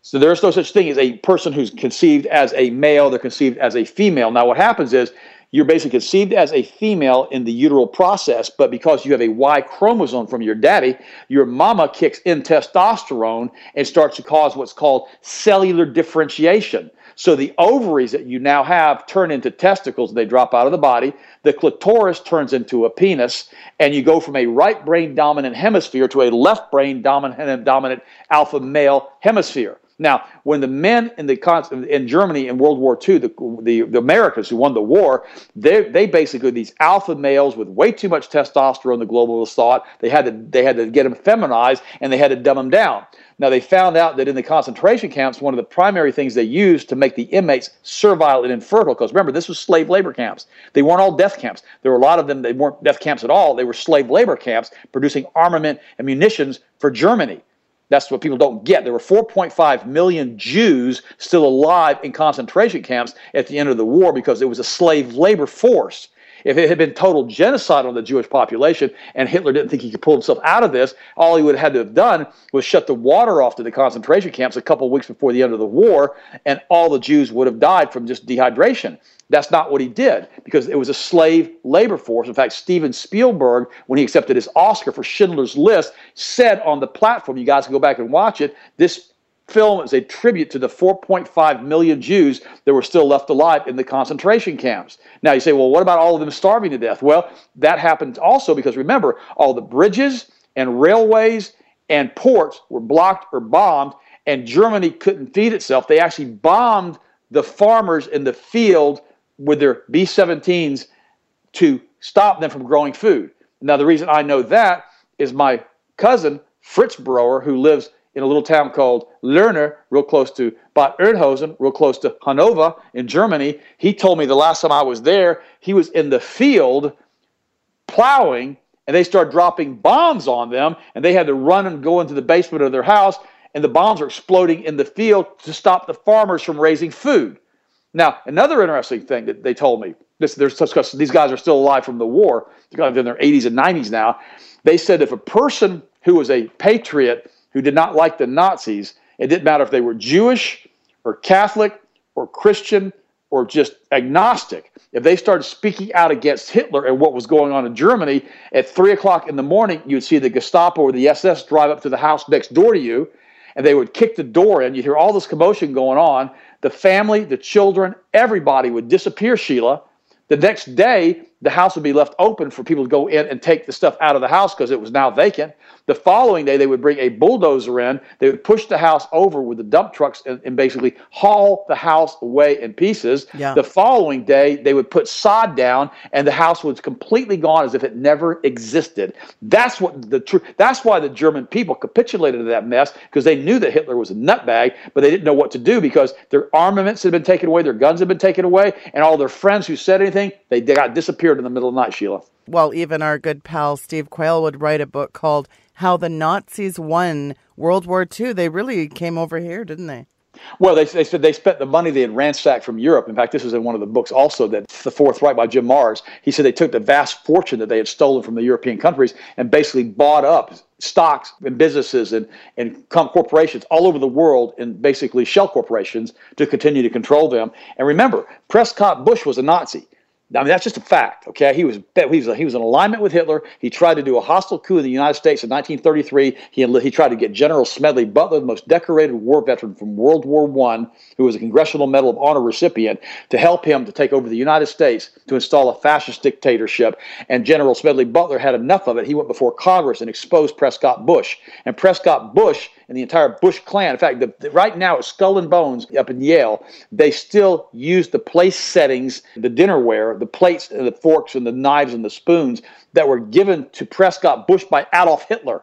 So there's no such thing as a person who's conceived as a male. They're conceived as a female. Now what happens is, you're basically conceived as a female in the uteral process, but because you have a Y chromosome from your daddy, your mama kicks in testosterone and starts to cause what's called cellular differentiation. So the ovaries that you now have turn into testicles, and they drop out of the body. The clitoris turns into a penis, and you go from a right brain dominant hemisphere to a left brain dominant, dominant alpha male hemisphere. Now, when the men in the in Germany in World War Two, the, the, the Americans who won the war, they, they basically, these alpha males with way too much testosterone, the globalists thought, they had to, they had to get them feminized, and they had to dumb them down. Now, they found out that in the concentration camps, one of the primary things they used to make the inmates servile and infertile, because remember, this was slave labor camps. They weren't all death camps. There were a lot of them, they weren't death camps at all. They were slave labor camps producing armament and munitions for Germany. That's what people don't get. There were four point five million Jews still alive in concentration camps at the end of the war because it was a slave labor force. If it had been total genocide on the Jewish population and Hitler didn't think he could pull himself out of this, all he would have had to have done was shut the water off to the concentration camps a couple of weeks before the end of the war, and all the Jews would have died from just dehydration. That's not what he did, because it was a slave labor force. In fact, Steven Spielberg, when he accepted his Oscar for Schindler's List, said on the platform, you guys can go back and watch it, this film is a tribute to the four point five million Jews that were still left alive in the concentration camps. Now you say, well, what about all of them starving to death? Well, that happened also because, remember, all the bridges and railways and ports were blocked or bombed, and Germany couldn't feed itself. They actually bombed the farmers in the field with their B seventeens to stop them from growing food. Now, the reason I know that is my cousin, Fritz Broer, who lives in a little town called Lerner, real close to Bad Oeynhausen, real close to Hanover in Germany. He told me the last time I was there, he was in the field plowing, and they started dropping bombs on them, and they had to run and go into the basement of their house, and the bombs were exploding in the field to stop the farmers from raising food. Now, another interesting thing that they told me, this, there's, because these guys are still alive from the war, they're in their eighties and nineties now, they said if a person who was a patriot who did not like the Nazis, it didn't matter if they were Jewish or Catholic or Christian or just agnostic, if they started speaking out against Hitler and what was going on in Germany, at three o'clock in the morning, you'd see the Gestapo or the S S drive up to the house next door to you, and they would kick the door in. You'd hear all this commotion going on. The family, the children, everybody would disappear, Sheila. The next day, the house would be left open for people to go in and take the stuff out of the house because it was now vacant. The following day, they would bring a bulldozer in. They would push the house over with the dump trucks and, and basically haul the house away in pieces. Yeah. The following day, they would put sod down, and the house was completely gone as if it never existed. That's what the tr- That's why the German people capitulated to that mess, because they knew that Hitler was a nutbag, but they didn't know what to do because their armaments had been taken away, their guns had been taken away, and all their friends who said anything, they, they got disappeared in the middle of the night, Sheila. Well, even our good pal Steve Quayle would write a book called How the Nazis Won World War Two. They really came over here, didn't they? Well, they, they said they spent the money they had ransacked from Europe. In fact, this is in one of the books also, that The Fourth Reich by Jim Mars. He said they took the vast fortune that they had stolen from the European countries and basically bought up stocks and businesses and, and corporations all over the world, and basically shell corporations to continue to control them. And remember, Prescott Bush was a Nazi. I mean, that's just a fact, okay? He was he was, he was in alignment with Hitler. He tried to do a hostile coup in the United States in nineteen thirty-three. He, he tried to get General Smedley Butler, the most decorated war veteran from World War One, who was a Congressional Medal of Honor recipient, to help him to take over the United States to install a fascist dictatorship. And General Smedley Butler had enough of it. He went before Congress and exposed Prescott Bush. And Prescott Bush and the entire Bush clan, in fact, the, the, right now at Skull and Bones up in Yale, they still use the place settings, the dinnerware, the plates and the forks and the knives and the spoons that were given to Prescott Bush by Adolf Hitler,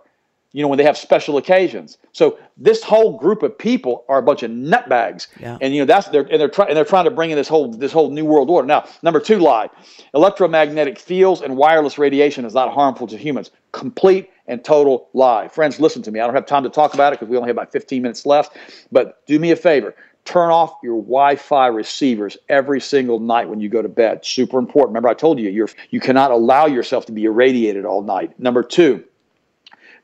you know, when they have special occasions. So this whole group of people are a bunch of nutbags. Yeah. And, you know, that's they're and they're trying and they're trying to bring in this whole this whole New World Order. Now, number two lie, electromagnetic fields and wireless radiation is not harmful to humans. Complete and total lie. Friends, listen to me. I don't have time to talk about it because we only have about fifteen minutes left, but do me a favor. Turn off your Wi-Fi receivers every single night when you go to bed. Super important. Remember, I told you, you're, you cannot allow yourself to be irradiated all night. Number two,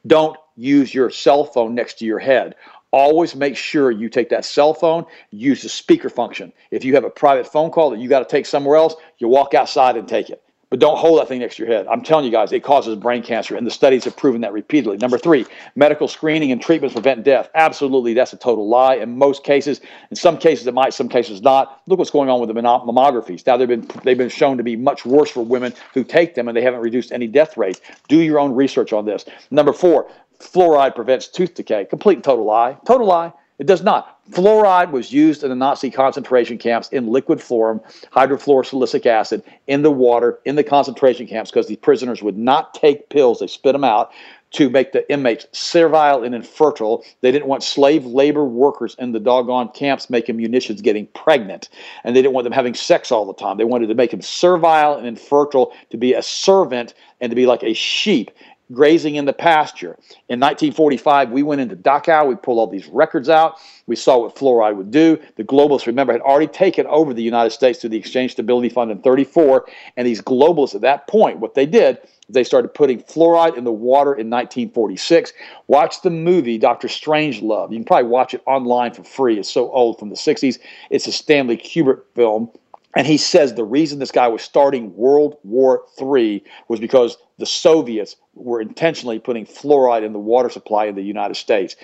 don't use your cell phone next to your head. Always make sure you take that cell phone, use the speaker function. If you have a private phone call that you got to take somewhere else, you walk outside and take it. But don't hold that thing next to your head. I'm telling you guys, it causes brain cancer, and the studies have proven that repeatedly. Number three, medical screening and treatments prevent death. Absolutely, that's a total lie in most cases. In some cases it might, some cases not. Look what's going on with the mammographies. Now they've been they've been shown to be much worse for women who take them, and they haven't reduced any death rates. Do your own research on this. Number four, fluoride prevents tooth decay. Complete and total lie. Total lie. It does not. Fluoride was used in the Nazi concentration camps in liquid form, hydrofluorosilicic acid, in the water, in the concentration camps, because the prisoners would not take pills. They spit them out to make the inmates servile and infertile. They didn't want slave labor workers in the doggone camps making munitions getting pregnant. And they didn't want them having sex all the time. They wanted to make them servile and infertile, to be a servant and to be like a sheep grazing in the pasture. In nineteen forty-five, we went into Dachau. We pulled all these records out. We saw what fluoride would do. The globalists, remember, had already taken over the United States through the Exchange Stability Fund in thirty-four. And these globalists at that point, what they did, they started putting fluoride in the water in nineteen forty-six. Watch the movie Doctor Strangelove. You can probably watch it online for free. It's so old, from the sixties. It's a Stanley Kubrick film. And he says the reason this guy was starting World War Three was because the Soviets were intentionally putting fluoride in the water supply in the United States.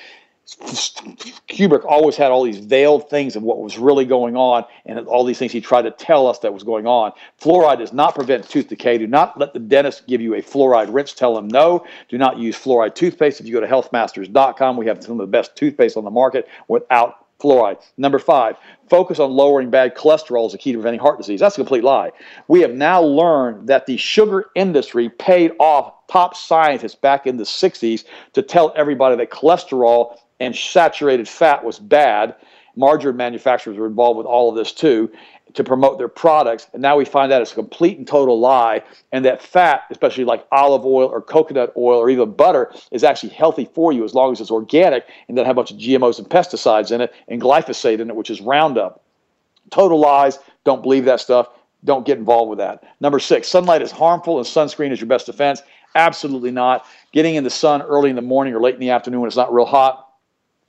Kubrick always had all these veiled things of what was really going on, and all these things he tried to tell us that was going on. Fluoride does not prevent tooth decay. Do not let the dentist give you a fluoride rinse. Tell him no. Do not use fluoride toothpaste. If you go to health masters dot com, we have some of the best toothpaste on the market without fluoride. Number five, focus on lowering bad cholesterol as a key to preventing heart disease. That's a complete lie. We have now learned that the sugar industry paid off top scientists back in the sixties to tell everybody that cholesterol and saturated fat was bad. Margarine manufacturers were involved with all of this too, to promote their products. And now we find out it's a complete and total lie, and that fat, especially like olive oil or coconut oil or even butter, is actually healthy for you as long as it's organic and doesn't have a bunch of G M Os and pesticides in it and glyphosate in it, which is Roundup. Total lies. Don't believe that stuff. Don't get involved with that. Number six, sunlight is harmful and sunscreen is your best defense. Absolutely not. Getting in the sun early in the morning or late in the afternoon when it's not real hot,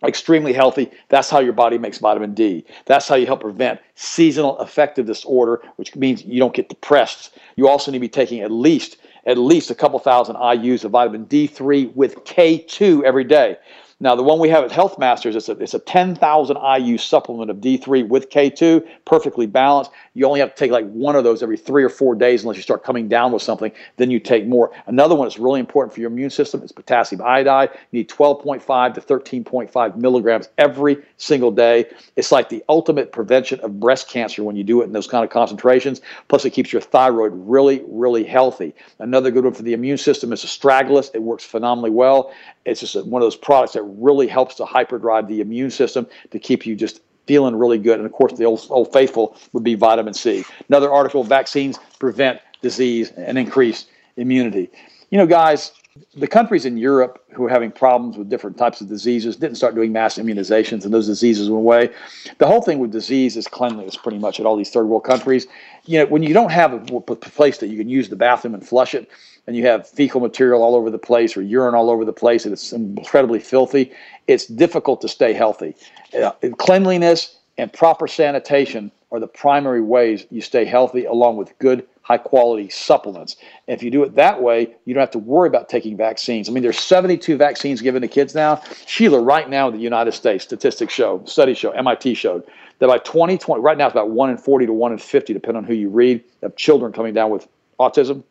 extremely healthy. That's how your body makes vitamin D. That's how you help prevent seasonal affective disorder, which means you don't get depressed. You also need to be taking at least at least a couple thousand I U's of vitamin D three with K two every day. Now, the one we have at Health Masters, it's a, it's a ten thousand I U supplement of D three with K two, perfectly balanced. You only have to take like one of those every three or four days unless you start coming down with something. Then you take more. Another one that's really important for your immune system is potassium iodide. You need twelve point five to thirteen point five milligrams every single day. It's like the ultimate prevention of breast cancer when you do it in those kind of concentrations. Plus, it keeps your thyroid really, really healthy. Another good one for the immune system is astragalus. It works phenomenally well. It's just one of those products that really helps to hyperdrive the immune system to keep you just feeling really good. And of course, the old, old faithful would be vitamin C. Another article, vaccines prevent disease and increase immunity. You know, guys, the countries in Europe who are having problems with different types of diseases didn't start doing mass immunizations, and those diseases went away. The whole thing with disease is cleanliness, pretty much, at all these third world countries. You know, when you don't have a place that you can use the bathroom and flush it, and you have fecal material all over the place or urine all over the place, and it's incredibly filthy, it's difficult to stay healthy. Uh, cleanliness and proper sanitation are the primary ways you stay healthy, along with good, high-quality supplements. And if you do it that way, you don't have to worry about taking vaccines. I mean, there's seventy-two vaccines given to kids now. Sheila, right now in the United States, statistics show, study show, M I T showed, that by twenty twenty, right now it's about one in forty to one in fifty, depending on who you read, of children coming down with autism.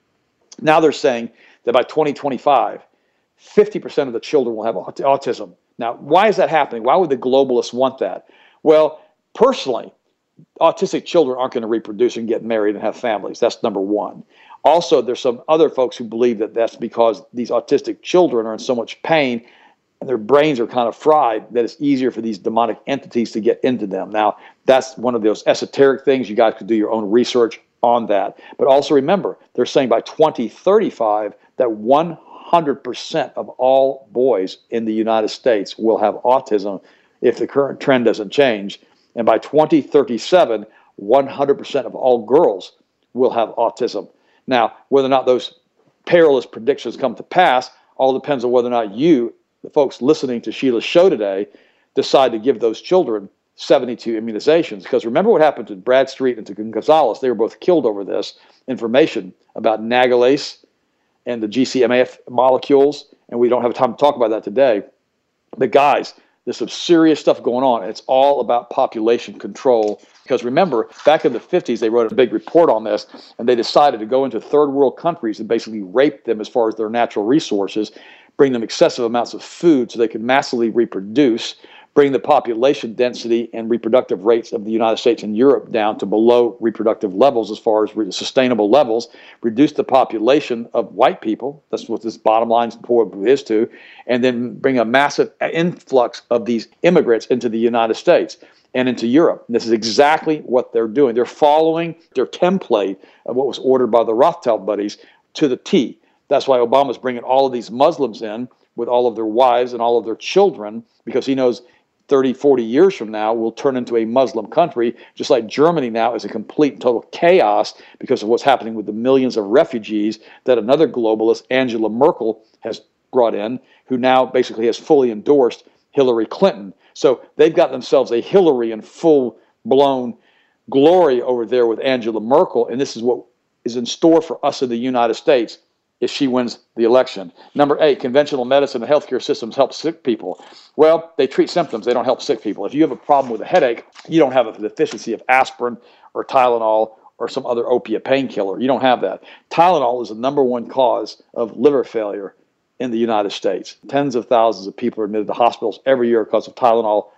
Now they're saying that by twenty twenty-five, fifty percent of the children will have autism. Now, why is that happening? Why would the globalists want that? Well, personally, autistic children aren't going to reproduce and get married and have families. That's number one. Also, there's some other folks who believe that that's because these autistic children are in so much pain and their brains are kind of fried that it's easier for these demonic entities to get into them. Now, that's one of those esoteric things. You guys could do your own research on that. But also remember, they're saying by twenty thirty-five that one hundred percent of all boys in the United States will have autism if the current trend doesn't change. And by twenty thirty-seven, one hundred percent of all girls will have autism. Now, whether or not those perilous predictions come to pass all depends on whether or not you, the folks listening to Sheila's show today, decide to give those children seventy-two immunizations. Because remember what happened to Bradstreet and to Gonzalez. They were both killed over this information about Nagalase and the G C M A F molecules. And we don't have time to talk about that today. But guys, there's some serious stuff going on. It's all about population control. Because remember, back in the fifties, they wrote a big report on this, and they decided to go into third world countries and basically rape them as far as their natural resources, bring them excessive amounts of food so they could massively reproduce, bring the population density and reproductive rates of the United States and Europe down to below reproductive levels as far as re- sustainable levels, reduce the population of white people, that's what this bottom line is to, and then bring a massive influx of these immigrants into the United States and into Europe. And this is exactly what they're doing. They're following their template of what was ordered by the Rothschild buddies to the T. That's why Obama's bringing all of these Muslims in with all of their wives and all of their children, because he knows thirty, forty years from now, we'll turn into a Muslim country, just like Germany now is a complete and total chaos because of what's happening with the millions of refugees that another globalist, Angela Merkel, has brought in, who now basically has fully endorsed Hillary Clinton. So they've got themselves a Hillary in full-blown glory over there with Angela Merkel, and this is what is in store for us in the United States if she wins the election. Number eight, conventional medicine and healthcare systems help sick people. Well, they treat symptoms, they don't help sick people. If you have a problem with a headache, you don't have a deficiency of aspirin or Tylenol or some other opiate painkiller. You don't have that. Tylenol is the number one cause of liver failure in the United States. Tens of thousands of people are admitted to hospitals every year because of Tylenol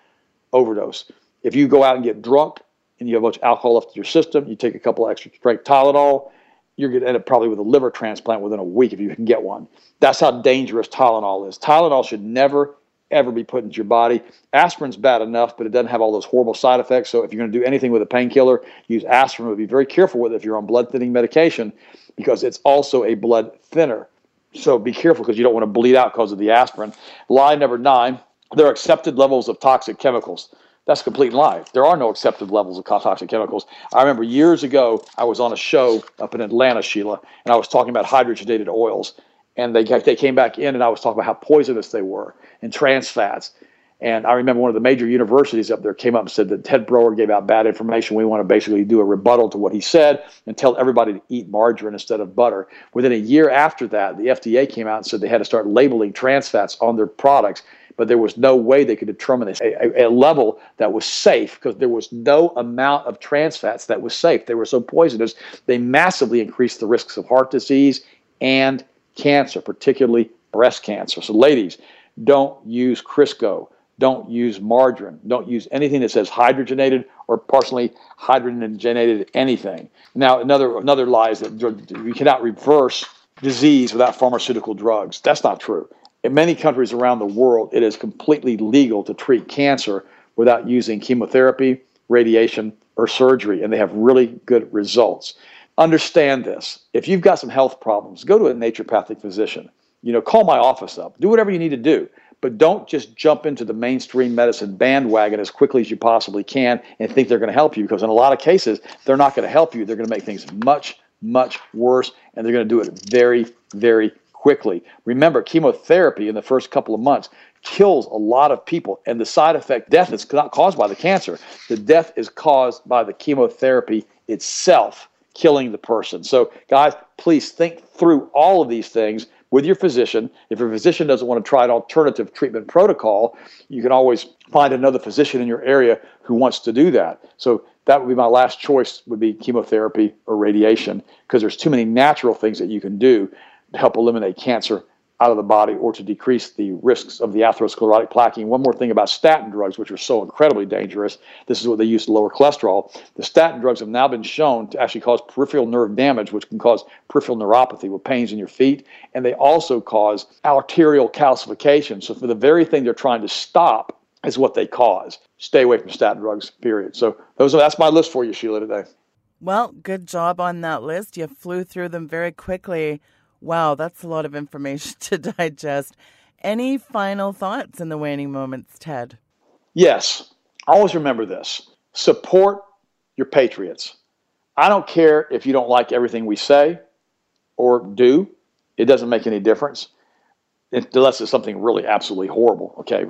overdose. If you go out and get drunk and you have a bunch of alcohol left in your system, you take a couple of extra straight Tylenol, you're going to end up probably with a liver transplant within a week if you can get one. That's how dangerous Tylenol is. Tylenol should never, ever be put into your body. Aspirin's bad enough, but it doesn't have all those horrible side effects. So if you're going to do anything with a painkiller, use aspirin. But be very careful with it if you're on blood-thinning medication, because it's also a blood thinner. So be careful, because you don't want to bleed out because of the aspirin. Lie number nine, there are accepted levels of toxic chemicals. That's a complete lie. There are no accepted levels of toxic chemicals. I remember years ago, I was on a show up in Atlanta, Sheila, and I was talking about hydrogenated oils. And they, they came back in, and I was talking about how poisonous they were and trans fats. And I remember one of the major universities up there came up and said that Ted Broer gave out bad information. We want to basically do a rebuttal to what he said and tell everybody to eat margarine instead of butter. Within a year after that, the F D A came out and said they had to start labeling trans fats on their products but there was no way they could determine this a, a level that was safe, because there was no amount of trans fats that was safe. They were so poisonous, they massively increased the risks of heart disease and cancer, particularly breast cancer. So ladies, don't use Crisco. Don't use margarine. Don't use anything that says hydrogenated or partially hydrogenated anything. Now, another another lie is that we cannot reverse disease without pharmaceutical drugs. That's not true. In many countries around the world, it is completely legal to treat cancer without using chemotherapy, radiation, or surgery, and they have really good results. Understand this. If you've got some health problems, go to a naturopathic physician. You know, call my office up. Do whatever you need to do. But don't just jump into the mainstream medicine bandwagon as quickly as you possibly can and think they're going to help you, because in a lot of cases, they're not going to help you. They're going to make things much, much worse, and they're going to do it very, very quickly. Remember, chemotherapy in the first couple of months kills a lot of people, and the side effect, death, is not caused by the cancer. The death is caused by the chemotherapy itself killing the person. So, guys, please think through all of these things with your physician. If your physician doesn't want to try an alternative treatment protocol, you can always find another physician in your area who wants to do that. So that would be my last choice, would be chemotherapy or radiation, because there's too many natural things that you can do to help eliminate cancer out of the body or to decrease the risks of the atherosclerotic plaque. And one more thing about statin drugs, which are so incredibly dangerous. This is what they use to lower cholesterol. The statin drugs have now been shown to actually cause peripheral nerve damage, which can cause peripheral neuropathy with pains in your feet. And they also cause arterial calcification. So for the very thing they're trying to stop is what they cause. Stay away from statin drugs, period. So those are, that's my list for you, Sheila, today. Well, good job on that list. You flew through them very quickly. Wow, that's a lot of information to digest. Any final thoughts in the waning moments, Ted? Yes. Always remember this. Support your patriots. I don't care if you don't like everything we say or do. It doesn't make any difference, unless it's something really absolutely horrible, okay?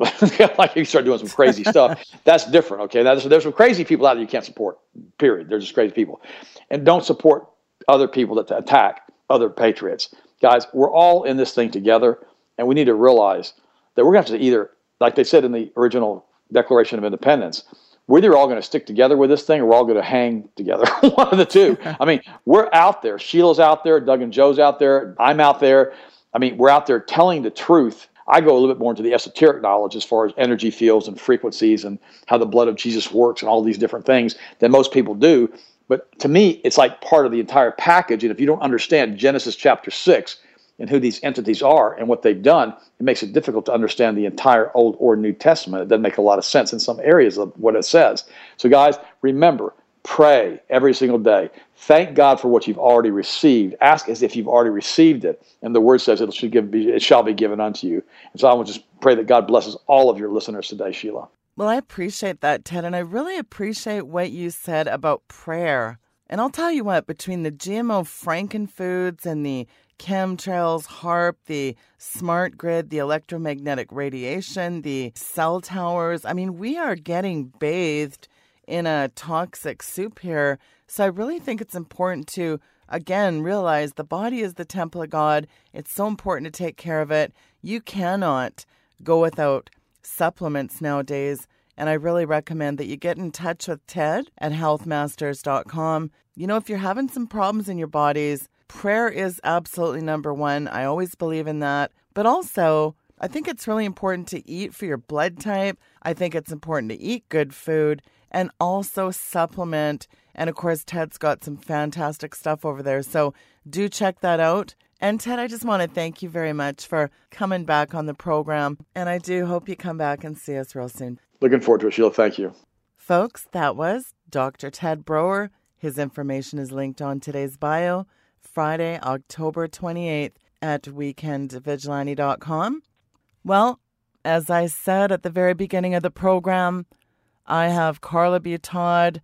Like you start doing some crazy stuff, that's different, okay? Now, there's, there's some crazy people out there you can't support, period. They're just crazy people. And don't support other people that attack other patriots. Guys, we're all in this thing together, and we need to realize that we're going to have to either, like they said in the original Declaration of Independence, we're either all going to stick together with this thing or we're all going to hang together, one of the two. I mean, we're out there. Sheila's out there. Doug and Joe's out there. I'm out there. I mean, we're out there telling the truth. I go a little bit more into the esoteric knowledge as far as energy fields and frequencies and how the blood of Jesus works and all these different things than most people do. But to me, it's like part of the entire package. And if you don't understand Genesis chapter six and who these entities are and what they've done, it makes it difficult to understand the entire Old or New Testament. It doesn't make a lot of sense in some areas of what it says. So guys, remember, pray every single day. Thank God for what you've already received. Ask as if you've already received it. And the word says it should give, it shall be given unto you. And so I will just pray that God blesses all of your listeners today, Sheila. Well, I appreciate that, Ted, and I really appreciate what you said about prayer. And I'll tell you what, between the G M O frankenfoods and the chemtrails, HARP, the smart grid, the electromagnetic radiation, the cell towers, I mean, we are getting bathed in a toxic soup here. So I really think it's important to, again, realize the body is the temple of God. It's so important to take care of it. You cannot go without supplements nowadays, and I really recommend that you get in touch with Ted at health masters dot com. You know, if you're having some problems in your bodies, prayer is absolutely number one. I always believe in that. But also, I think it's really important to eat for your blood type. I think it's important to eat good food and also supplement. And of course, Ted's got some fantastic stuff over there. So do check that out. And Ted, I just want to thank you very much for coming back on the program. And I do hope you come back and see us real soon. Looking forward to it, Sheila. Thank you. Folks, that was Doctor Ted Broer. His information is linked on today's bio, Friday, October twenty-eighth at weekend vigilante dot com. Well, as I said at the very beginning of the program, I have Carla B. Todd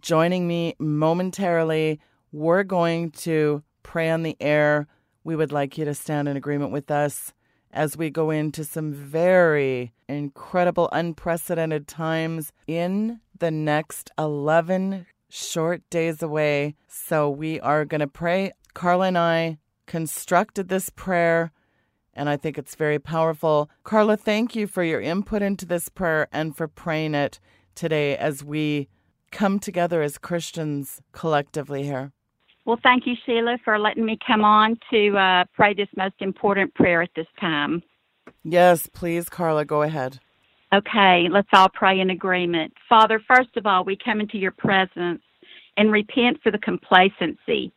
joining me momentarily. We're going to pray on the air. We would like you to stand in agreement with us as we go into some very incredible, unprecedented times in the next eleven short days away. So we are going to pray. Carla and I constructed this prayer and I think it's very powerful. Carla, thank you for your input into this prayer and for praying it today as we come together as Christians collectively here. Well, thank you, Sheila, for letting me come on to uh, pray this most important prayer at this time. Yes, please, Carla, go ahead. Okay, let's all pray in agreement. Father, first of all, we come into your presence and repent for the complacency,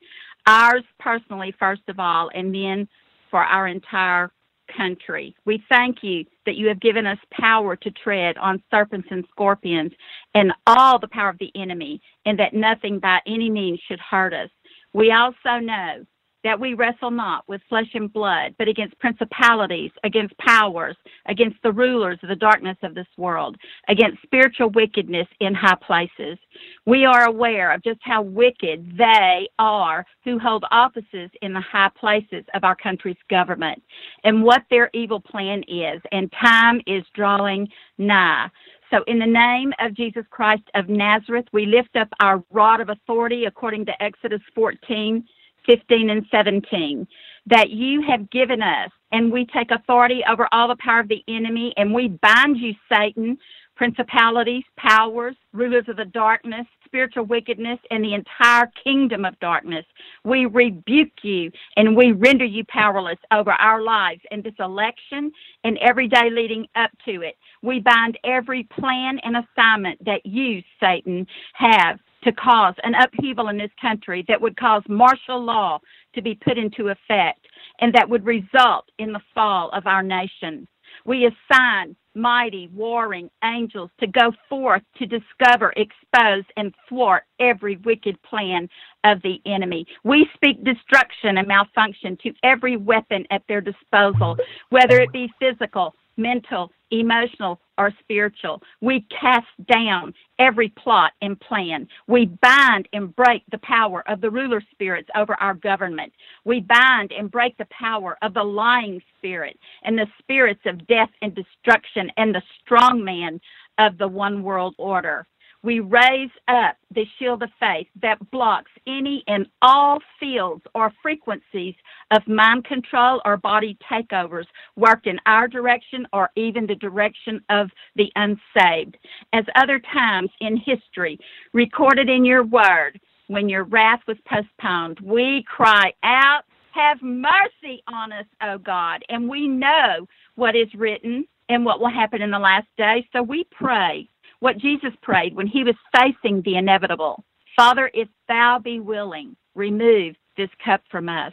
ours personally, first of all, and then for our entire country. We thank you that you have given us power to tread on serpents and scorpions and all the power of the enemy, and that nothing by any means should hurt us. We also know that we wrestle not with flesh and blood, but against principalities, against powers, against the rulers of the darkness of this world, against spiritual wickedness in high places. We are aware of just how wicked they are who hold offices in the high places of our country's government and what their evil plan is, and time is drawing nigh. So in the name of Jesus Christ of Nazareth, we lift up our rod of authority according to Exodus fourteen, fifteen, and seventeen, that you have given us, and we take authority over all the power of the enemy, and we bind you, Satan, principalities, powers, rulers of the darkness, spiritual wickedness, and the entire kingdom of darkness. We rebuke you, and we render you powerless over our lives and this election and every day leading up to it. We bind every plan and assignment that you, Satan, have to cause an upheaval in this country that would cause martial law to be put into effect and that would result in the fall of our nation. We assign mighty warring angels to go forth to discover, expose, and thwart every wicked plan of the enemy. We speak destruction and malfunction to every weapon at their disposal, whether it be physical, mental, emotional, or spiritual. We cast down every plot and plan. We bind and break the power of the ruler spirits over our government. We bind and break the power of the lying spirit and the spirits of death and destruction and the strong man of the one world order. We raise up the shield of faith that blocks any and all fields or frequencies of mind control or body takeovers worked in our direction or even the direction of the unsaved. As other times in history, recorded in your word, when your wrath was postponed, we cry out, "Have mercy on us, O God." And we know what is written and what will happen in the last days, so we pray what Jesus prayed when he was facing the inevitable. Father, if thou be willing, remove this cup from us.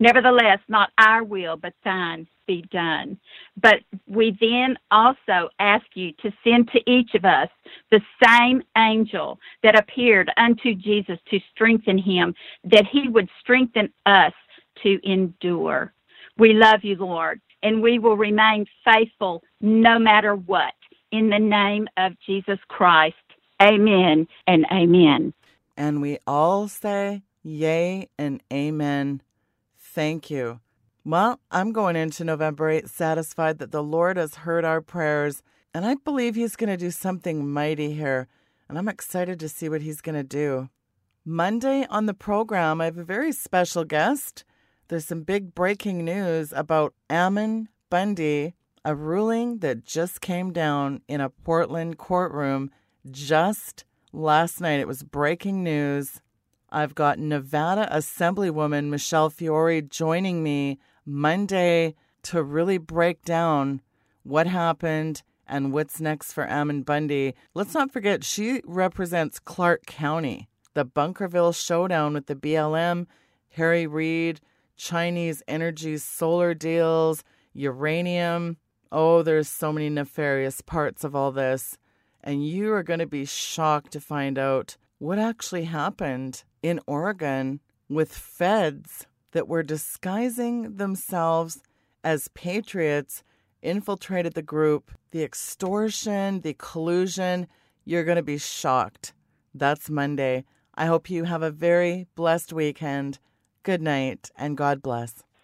Nevertheless, not our will, but thine be done. But we then also ask you to send to each of us the same angel that appeared unto Jesus to strengthen him, that he would strengthen us to endure. We love you, Lord, and we will remain faithful no matter what. In the name of Jesus Christ, amen and amen. And we all say yay and amen. Thank you. Well, I'm going into November eighth satisfied that the Lord has heard our prayers, and I believe he's going to do something mighty here, and I'm excited to see what he's going to do. Monday on the program, I have a very special guest. There's some big breaking news about Ammon Bundy, a ruling that just came down in a Portland courtroom just last night. It was breaking news. I've got Nevada Assemblywoman Michelle Fiore joining me Monday to really break down what happened and what's next for Ammon Bundy. Let's not forget, she represents Clark County, the Bunkerville showdown with the B L M, Harry Reid, Chinese energy solar deals, uranium. Oh, there's so many nefarious parts of all this, and you are going to be shocked to find out what actually happened in Oregon with feds that were disguising themselves as patriots, infiltrated the group, the extortion, the collusion. You're going to be shocked. That's Monday. I hope you have a very blessed weekend. Good night, and God bless.